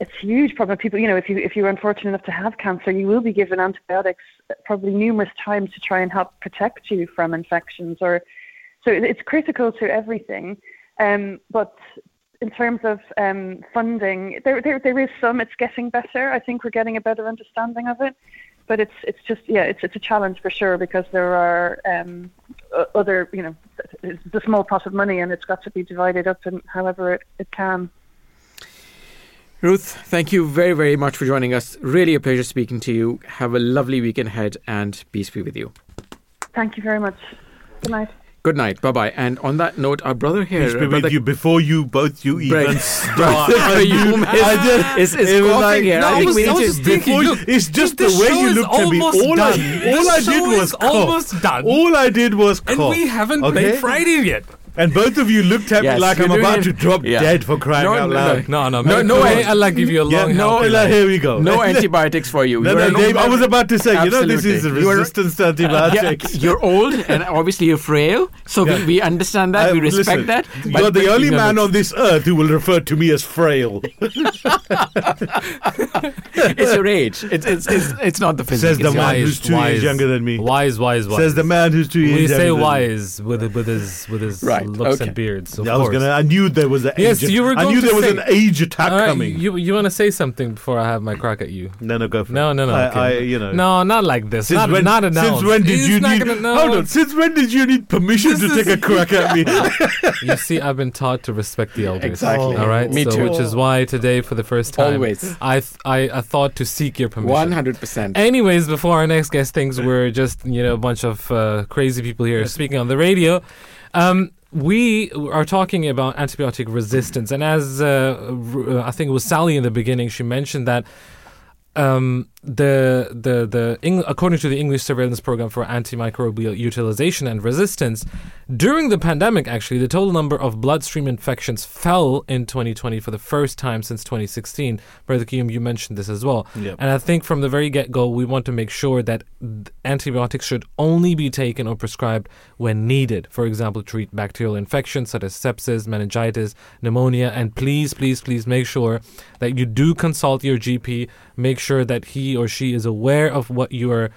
it's a huge problem. People, you know, if you if you're unfortunate enough to have cancer, you will be given antibiotics probably numerous times to try and help protect you from infections. Or so it's critical to everything. Um, but in terms of um, funding, there, there there is some. It's getting better. I think we're getting a better understanding of it. But it's it's just yeah, it's it's a challenge for sure, because there are um, other, you know, it's a small pot of money, and it's got to be divided up in however it, it can. Ruth, thank you very, very much for joining us. Really a pleasure speaking to you. Have a lovely weekend ahead, and peace be with you. Thank you very much. Good night. Good night. Bye-bye. And on that note, our brother here... Peace be brother with you before you, both you break. even start. you, I did. It's, it's it was like, here. No, I think was, we need to... Before, look, it's just the way you looked at me. All I, all I did was almost done. All I did was cough. And we haven't okay? made Friday yet. And both of you looked at yes, me like I'm about it. to drop yeah. dead for crying no, out loud. No, no, no. No, no, no I'll give you a long yeah, No, help, like, here we go. No antibiotics for you. No, no, Dave, I was about to say, absolutely. you know, this is a resistance to antibiotics. Yeah, you're old and obviously you're frail. So yeah. we, we understand that. Uh, we respect listen, that. But you're the only man on this earth who will refer to me as frail. It's your age. It's, it's, it's, it's not the physical. Says the man who's two years younger than me. Wise, wise, wise. Says the man who's two years younger than me. We say wise with his... with his right. looks okay. and beards. Of yeah, I was gonna. I knew there was an yes, age. You were going I knew to there say, was an age attack right, coming. You you want to say something before I have my crack at you? No, no, go for no, it. No, no, no. I, okay. I, you know, no, not like this. Since not when, not announced. Since when did He's you need? Hold on. Since when did you need permission this to take is, a crack yeah. at me? You see, I've been taught to respect the elders. Exactly. All right. Me so, too. Which is why today, for the first time, always, I th- I, I thought to seek your permission. One hundred percent. Anyways, before our next guest thinks we're just you know a bunch of uh, crazy people here speaking on the radio. Um, we are talking about antibiotic resistance, and as uh, I think it was Sally in the beginning, she mentioned that um, the the the Eng- according to the English Surveillance Program for Antimicrobial Utilization and Resistance, during the pandemic, actually, the total number of bloodstream infections fell in twenty twenty for the first time since twenty sixteen. Brother Qayyum, you mentioned this as well, yep. and I think from the very get go, we want to make sure that antibiotics should only be taken or prescribed when needed. For example, treat bacterial infections such as sepsis, meningitis, pneumonia, and please, please, please make sure that you do consult your G P. Make sure that he or she is aware of what you are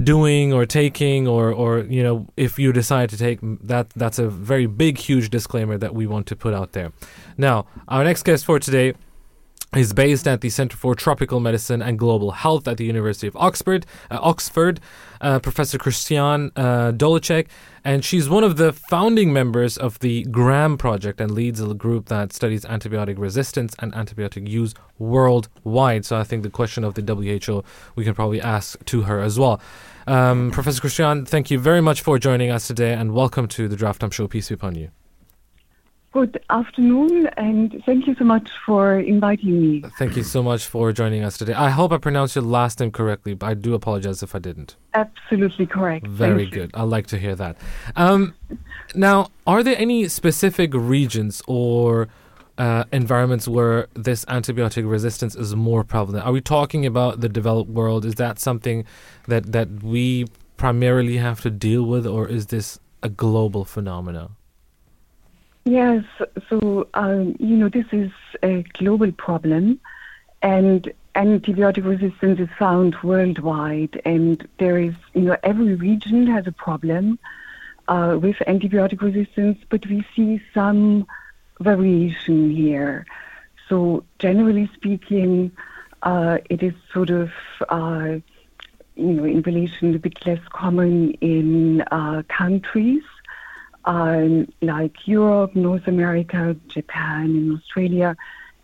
doing or taking, or or you know, if you decide to take that, that's a very big, huge disclaimer that we want to put out there. Now, our next guest for today is based at the Center for Tropical Medicine and Global Health at the University of Oxford, uh, Oxford, uh, Professor Christiane uh, Dolecek, and she's one of the founding members of the GRAM Project and leads a group that studies antibiotic resistance and antibiotic use worldwide. So I think the question of the W H O we can probably ask to her as well. Um, Professor Christiane, thank you very much for joining us today, and welcome to the Draft Time Show. Peace be upon you. Good afternoon, and thank you so much for inviting me. Thank you so much for joining us today. I hope I pronounced your last name correctly, but I do apologize if I didn't. Absolutely correct. Very good. I like to hear that. Um, now, are there any specific regions or uh, environments where this antibiotic resistance is more prevalent? Are we talking about the developed world? Is that something that, that we primarily have to deal with, or is this a global phenomenon? Yes, so, um, you know, this is a global problem, and antibiotic resistance is found worldwide, and there is, you know, every region has a problem uh, with antibiotic resistance, but we see some variation here. So, generally speaking, uh, it is sort of, uh, you know, in relation a bit less common in uh, countries. Um, like Europe, North America, Japan, and Australia.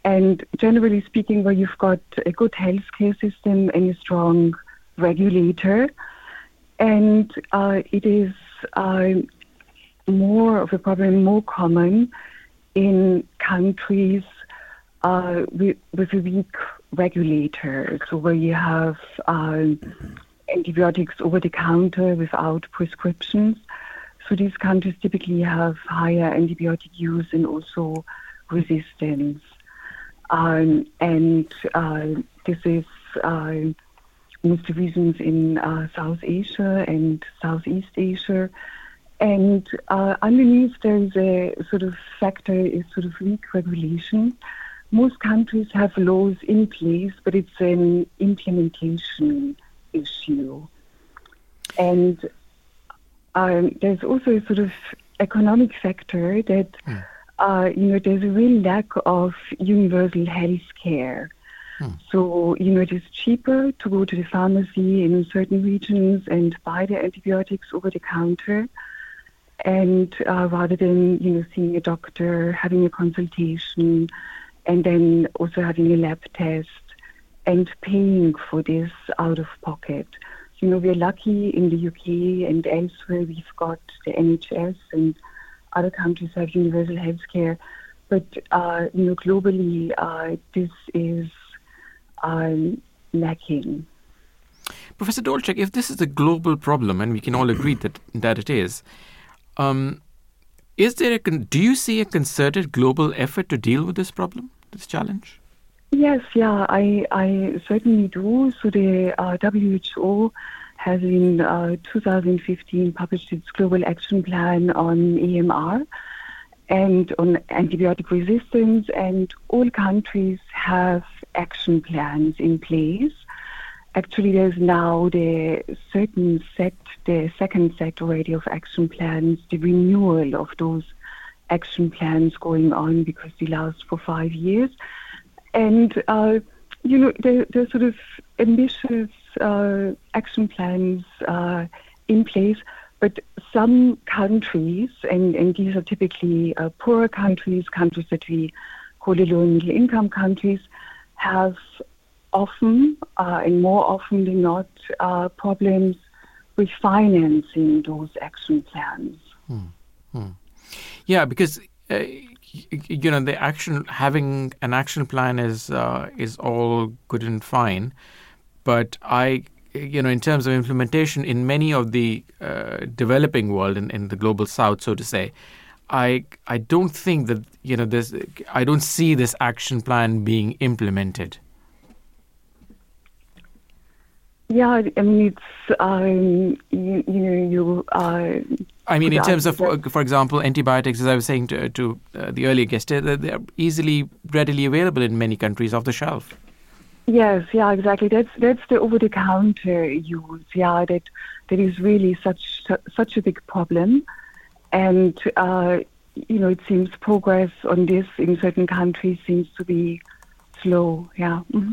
And generally speaking, where you've got a good healthcare system and a strong regulator. And uh, it is uh, more of a problem, more common in countries uh, with, with a weak regulator. So where you have uh, antibiotics over the counter without prescriptions. So these countries typically have higher antibiotic use and also resistance. Um, and uh, this is uh, most of the reasons in uh, South Asia and Southeast Asia. And uh, underneath there is a sort of factor is sort of weak regulation. Most countries have laws in place, but it's an implementation issue. And Um, there's also a sort of economic factor that, mm. uh, you know, there's a real lack of universal health care. Mm. So, you know, it is cheaper to go to the pharmacy in certain regions and buy the antibiotics over the counter, and uh, rather than, you know, seeing a doctor, having a consultation, and then also having a lab test and paying for this out of pocket. You know, we're lucky in the U K and elsewhere, we've got the N H S, and other countries have universal health care. But, uh, you know, globally, uh, this is uh, lacking. Professor Dolecek, if this is a global problem, and we can all agree that, that it is, um, Is there a con- do you see a concerted global effort to deal with this problem, this challenge? Yes, yeah, I, I certainly do. So the uh, W H O has in uh, two thousand fifteen published its Global Action Plan on A M R and on antibiotic resistance, and all countries have action plans in place. Actually, there's now the certain set, the second set already of action plans, the renewal of those action plans going on because they last for five years. And, uh, you know, there, there are sort of ambitious uh, action plans uh, in place, but some countries, and, and these are typically uh, poorer countries, countries that we call the low and middle income countries, have often uh, and more often than not uh, problems with financing those action plans. Hmm. Hmm. Yeah, because uh, you know the action having an action plan is uh, is all good and fine, but I you know in terms of implementation in many of the uh, developing world in, in the global south, so to say, I I don't think that you know this I don't see this action plan being implemented. Yeah, I mean, it's, um, you, you know, you... Uh, I mean, in terms of, that. For example, antibiotics, as I was saying to, to uh, the earlier guest, they're, they're easily, readily available in many countries off the shelf. Yes, yeah, exactly. That's that's the over-the-counter use, yeah, that that is really such such a big problem. And, uh, you know, it seems progress on this in certain countries seems to be slow, yeah. Mm-hmm.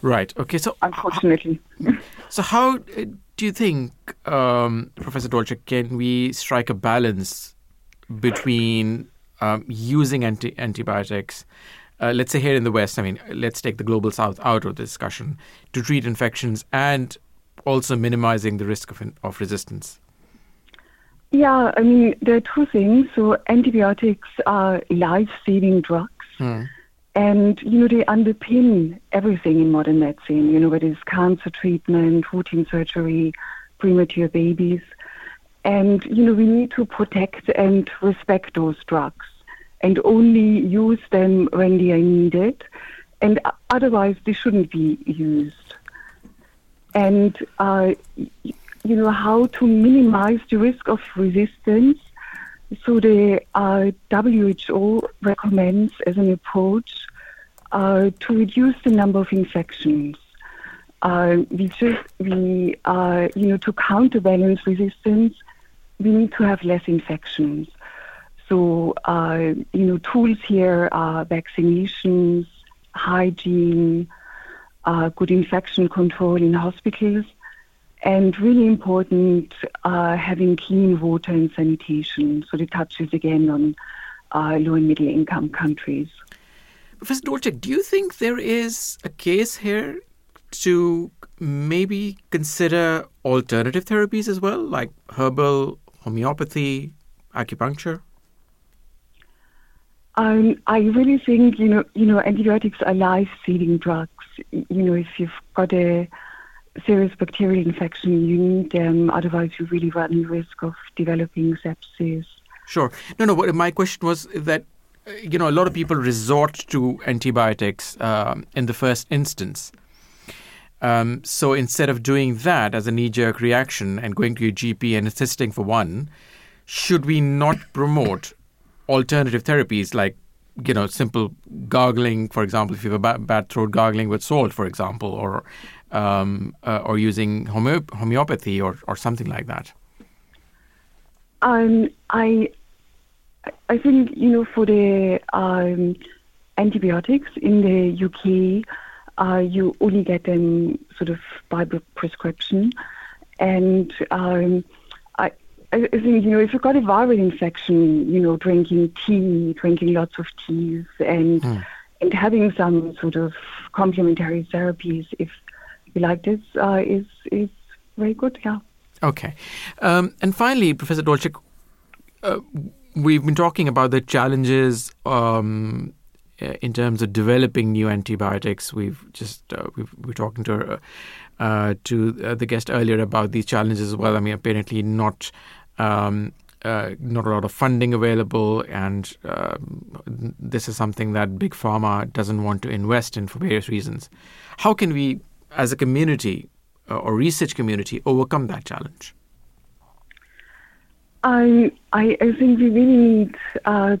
Right. Okay. So, unfortunately, so how do you think, um, Professor Dolecek, can we strike a balance between um, using anti- antibiotics, uh, let's say here in the West? I mean, let's take the global South out of the discussion to treat infections and also minimizing the risk of of resistance. Yeah, I mean, there are two things. So, antibiotics are life-saving drugs. Mm. And, you know, they underpin everything in modern medicine, you know, whether it's cancer treatment, routine surgery, premature babies. And, you know, we need to protect and respect those drugs and only use them when they are needed. And otherwise, they shouldn't be used. And, uh, you know, how to minimize the risk of resistance. So the uh, W H O recommends as an approach uh, to reduce the number of infections. Uh, we just, we, uh, you know, to counterbalance resistance, we need to have less infections. So, uh, you know, tools here are vaccinations, hygiene, uh, good infection control in hospitals, and really important, uh, having clean water and sanitation. So it touches again on uh, low and middle income countries. Professor Dolecek, do you think there is a case here to maybe consider alternative therapies as well, like herbal, homeopathy, acupuncture? Um, I really think, you know, you know, antibiotics are life-saving drugs. You know, if you've got a serious bacterial infection, you need them, otherwise you really run the risk of developing sepsis. Sure. No, no, what, my question was that, you know, a lot of people resort to antibiotics um, in the first instance. Um, so instead of doing that as a knee-jerk reaction and going to your G P and insisting for one, should we not promote alternative therapies like, you know, simple gargling, for example, if you have a bad, bad throat, gargling with salt, for example, or Um, uh, or using homeo- homeopathy or, or something like that? Um, I I think, you know, for the um, antibiotics in the U K, uh, you only get them sort of by prescription. And um, I, I think, you know, if you've got a viral infection, you know, drinking tea, drinking lots of teas and, mm. and having some sort of complementary therapies, if like this uh, is is very good, yeah. Okay. Um, and finally, Professor Dolecek, uh, we've been talking about the challenges um, in terms of developing new antibiotics. We've just uh, we've, we're talking to uh, to uh, the guest earlier about these challenges as well. I mean, apparently not um, uh, not a lot of funding available, and uh, this is something that Big Pharma doesn't want to invest in for various reasons. How can we, as a community uh, or research community, overcome that challenge? I I, I think we really need uh,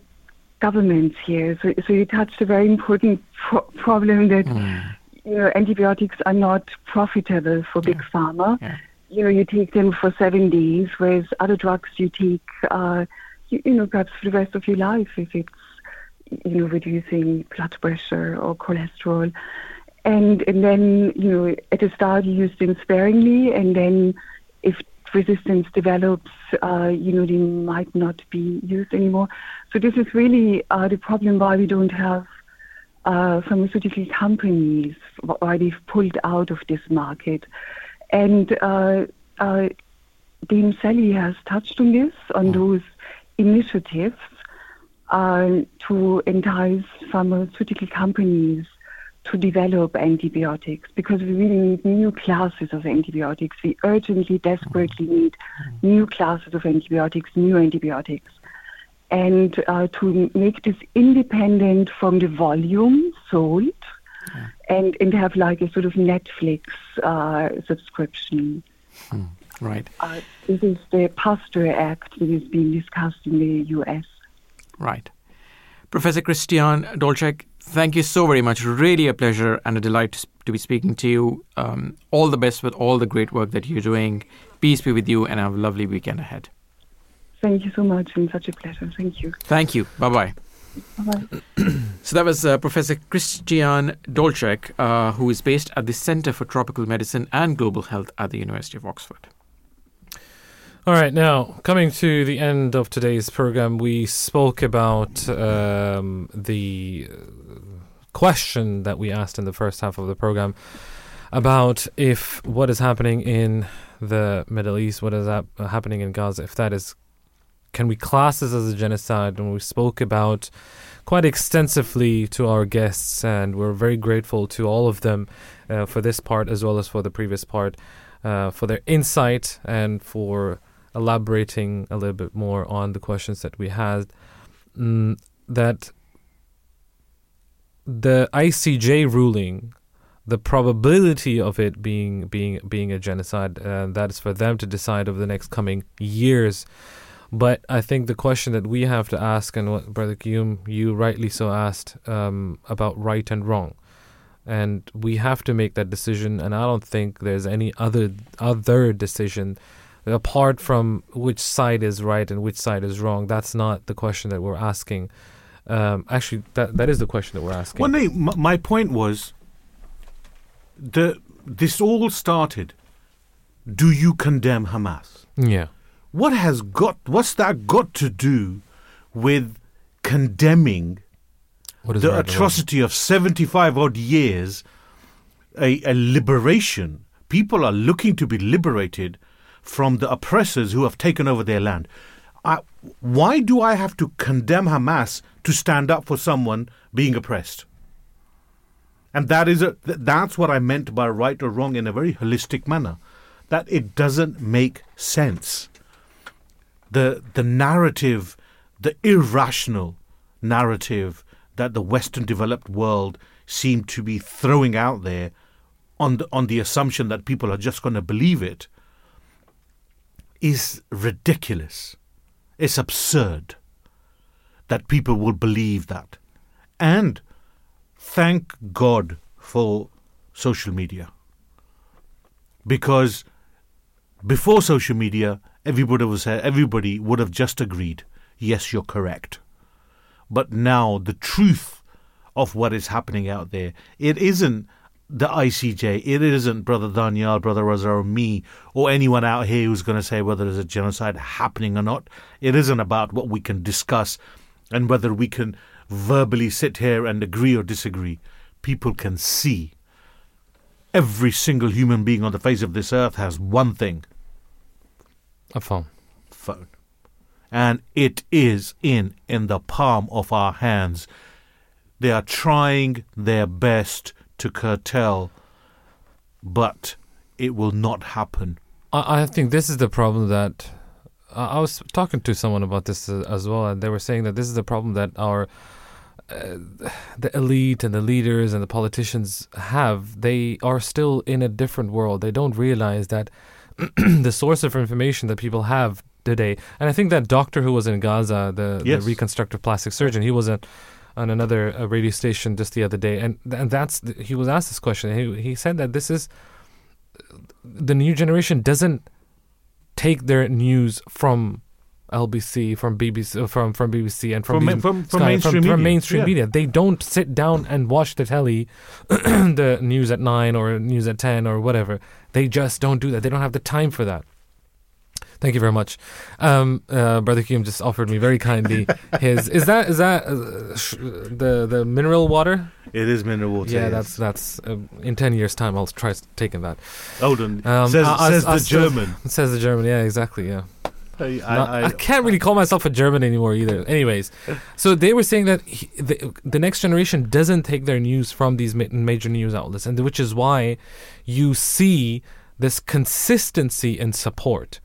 governments here. So, so you touched a very important pro- problem that mm. you know antibiotics are not profitable for Big yeah. Pharma. Yeah. You know, you take them for seven days, whereas other drugs you take, uh, you, you know, perhaps for the rest of your life if it's, you know, reducing blood pressure or cholesterol. And and then, you know, at the start you use them sparingly, and then if resistance develops, uh, you know, they might not be used anymore. So this is really uh, the problem why we don't have uh, pharmaceutical companies, why they've pulled out of this market. And uh, uh, Dame Sally has touched on this, on those initiatives uh, to entice pharmaceutical companies to develop antibiotics, because we really need new classes of antibiotics. We urgently, desperately need new classes of antibiotics, new antibiotics. And uh, to make this independent from the volume sold, And and have like a sort of Netflix uh, subscription. Hmm, right. Uh, this is the Pasteur Act that is being discussed in the U S. Right. Professor Christiane Dolecek, thank you so very much. Really a pleasure and a delight to be speaking to you. Um, all the best with all the great work that you're doing. Peace be with you, and have a lovely weekend ahead. Thank you so much. It's such a pleasure. Thank you. Thank you. Bye-bye. So that was uh, Professor Christiane Dolecek, uh, who is based at the Centre for Tropical Medicine and Global Health at the University of Oxford. All right, now, coming to the end of today's programme, we spoke about um, the question that we asked in the first half of the programme about if what is happening in the Middle East, what is ha- happening in Gaza, if that is can we class this as a genocide? And we spoke about quite extensively to our guests, and we're very grateful to all of them uh, for this part as well as for the previous part, uh, for their insight and for elaborating a little bit more on the questions that we had. Mm, that the I C J ruling, the probability of it being being being a genocide, uh, that is for them to decide over the next coming years. But I think the question that we have to ask, and what Brother Qayyum, you rightly so asked, um, about right and wrong. And we have to make that decision, and I don't think there's any other other decision apart from which side is right and which side is wrong. That's not the question that we're asking. Um, actually, that that is the question that we're asking. Well, no, my point was, the this all started, do you condemn Hamas? Yeah. What has got? What's that got to do with condemning the right atrocity of seventy-five odd years, a, a liberation? People are looking to be liberated from the oppressors who have taken over their land. I, why do I have to condemn Hamas to stand up for someone being oppressed? And that is a, that's what I meant by right or wrong in a very holistic manner. That it doesn't make sense. The the narrative, the irrational narrative that the Western developed world seem to be throwing out there on the, on the assumption that people are just going to believe it is ridiculous. It's absurd that people will believe that. And thank God for social media. Because before social media, Everybody was everybody would have just agreed, yes, you're correct. But now the truth of what is happening out there, it isn't the I C J, it isn't Brother Danayal, Brother Raza, or me, or anyone out here who's going to say whether there's a genocide happening or not. It isn't about what we can discuss and whether we can verbally sit here and agree or disagree. People can see. Every single human being on the face of this earth has one thing. A phone. Phone. And it is in, in the palm of our hands. They are trying their best to curtail, but it will not happen. I, I think this is the problem that I was talking to someone about this as well, and they were saying that this is a problem that our Uh, the elite and the leaders and the politicians have. They are still in a different world. They don't realize that the source of information that people have today. And I think that doctor who was in Gaza, the, yes. the reconstructive plastic surgeon, he was a, on another uh, radio station just the other day, and and that's he was asked this question. He he said that this is the new generation doesn't take their news from L B C, from B B C, from from B B C, and from from, these, from, from Sky, mainstream, from, media. From mainstream yeah. media. They don't sit down and watch the telly, the news at nine or news at ten or whatever. They just don't do that. They don't have the time for that. Thank you very much, um, uh, Brother Qayyum just offered me very kindly his. Is that is that uh, sh- the the mineral water? It is mineral water. Yeah, yes. that's that's uh, in ten years' time I'll try taking that. Hold on, um, says, I, says I, I, the I, German. Says the German. Yeah, exactly. Yeah. I, I, Not, I, I can't really call myself a German anymore either. Anyways, so they were saying that he, the, the next generation doesn't take their news from these ma- major news outlets, and which is why you see this consistency in support.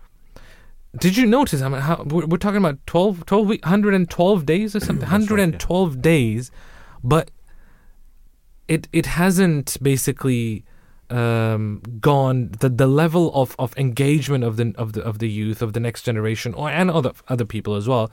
Did you notice? I mean, how, we're, we're talking about twelve, twelve one hundred twelve days or something, one hundred twelve right, yeah. days, but it it hasn't basically. Um, gone the, the level of, of engagement of the of the of the youth of the next generation or and other other people as well.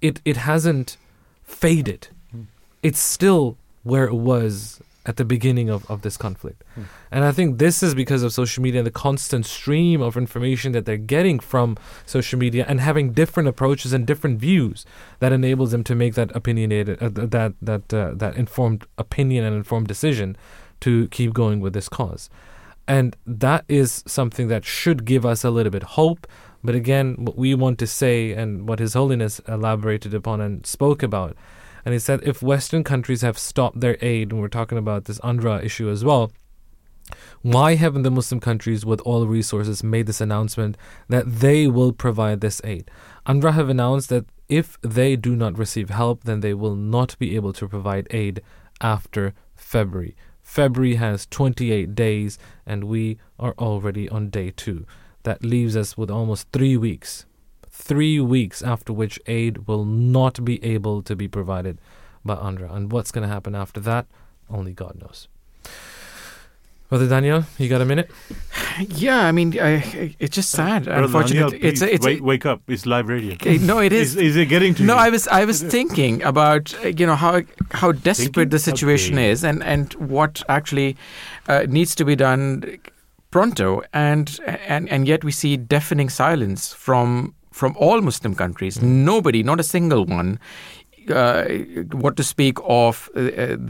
It it hasn't faded. Mm. It's still where it was at the beginning of, of this conflict. Mm. And I think this is because of social media and the constant stream of information that they're getting from social media and having different approaches and different views that enables them to make that opinionated uh, that that uh, that informed opinion and informed decision to keep going with this cause. And that is something that should give us a little bit hope. But again, what we want to say and what His Holiness elaborated upon and spoke about, and he said if Western countries have stopped their aid, and we're talking about this U N R W A issue as well, why haven't the Muslim countries with all resources made this announcement that they will provide this aid? U N R W A have announced that if they do not receive help, then they will not be able to provide aid after February. February has twenty-eight days, and we are already on day two. That leaves us with almost three weeks. Three weeks after which aid will not be able to be provided by U N R W A. And what's going to happen after that, only God knows. Brother Daniel, you got a minute? Yeah, I mean, I, it's just sad. Brother Unfortunately, Daniel, it's, it's, wake, wake up! It's live radio. Okay, no, it is. is. Is it getting to no, you? No, I was I was thinking about you know how how desperate thinking? the situation okay. is, and and what actually uh, needs to be done pronto, and and and yet we see deafening silence from from all Muslim countries. Mm-hmm. Nobody, not a single one. Uh, what to speak of uh,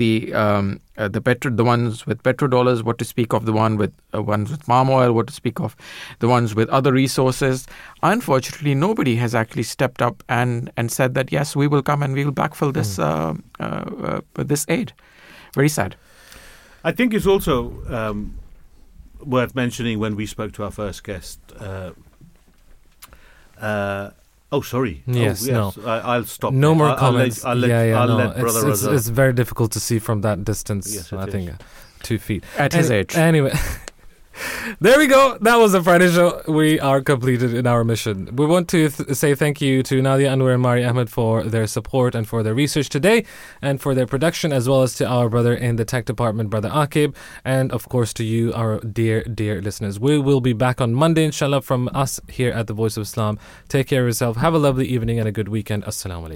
the um, uh, the petro the ones with petrodollars? What to speak of the one with uh, ones with palm oil? What to speak of the ones with other resources? Unfortunately, nobody has actually stepped up and, and said that yes, we will come and we will backfill this uh, uh, uh, this aid. Very sad. I think it's also um, worth mentioning when we spoke to our first guest. Uh, uh, Oh, sorry. Yes, oh, yes. no. I, I'll stop. No there. more I'll, comments. I'll let, I'll let, yeah, yeah, I'll no. let Brother it's, Raza. It's, it's very difficult to see from that distance. Yes, I is. think two feet. At Any, his age. Anyway, there we go. That was the Friday show. We are completed in our mission. We want to th- say thank you to Nadia Anwar and Mari Ahmed for their support and for their research today and for their production, as well as to our brother in the tech department, Brother Akib, and of course to you, our dear, dear listeners. We will be back on Monday, inshallah, from us here at the Voice of Islam. Take care of yourself. Have a lovely evening and a good weekend. Assalamu alaikum.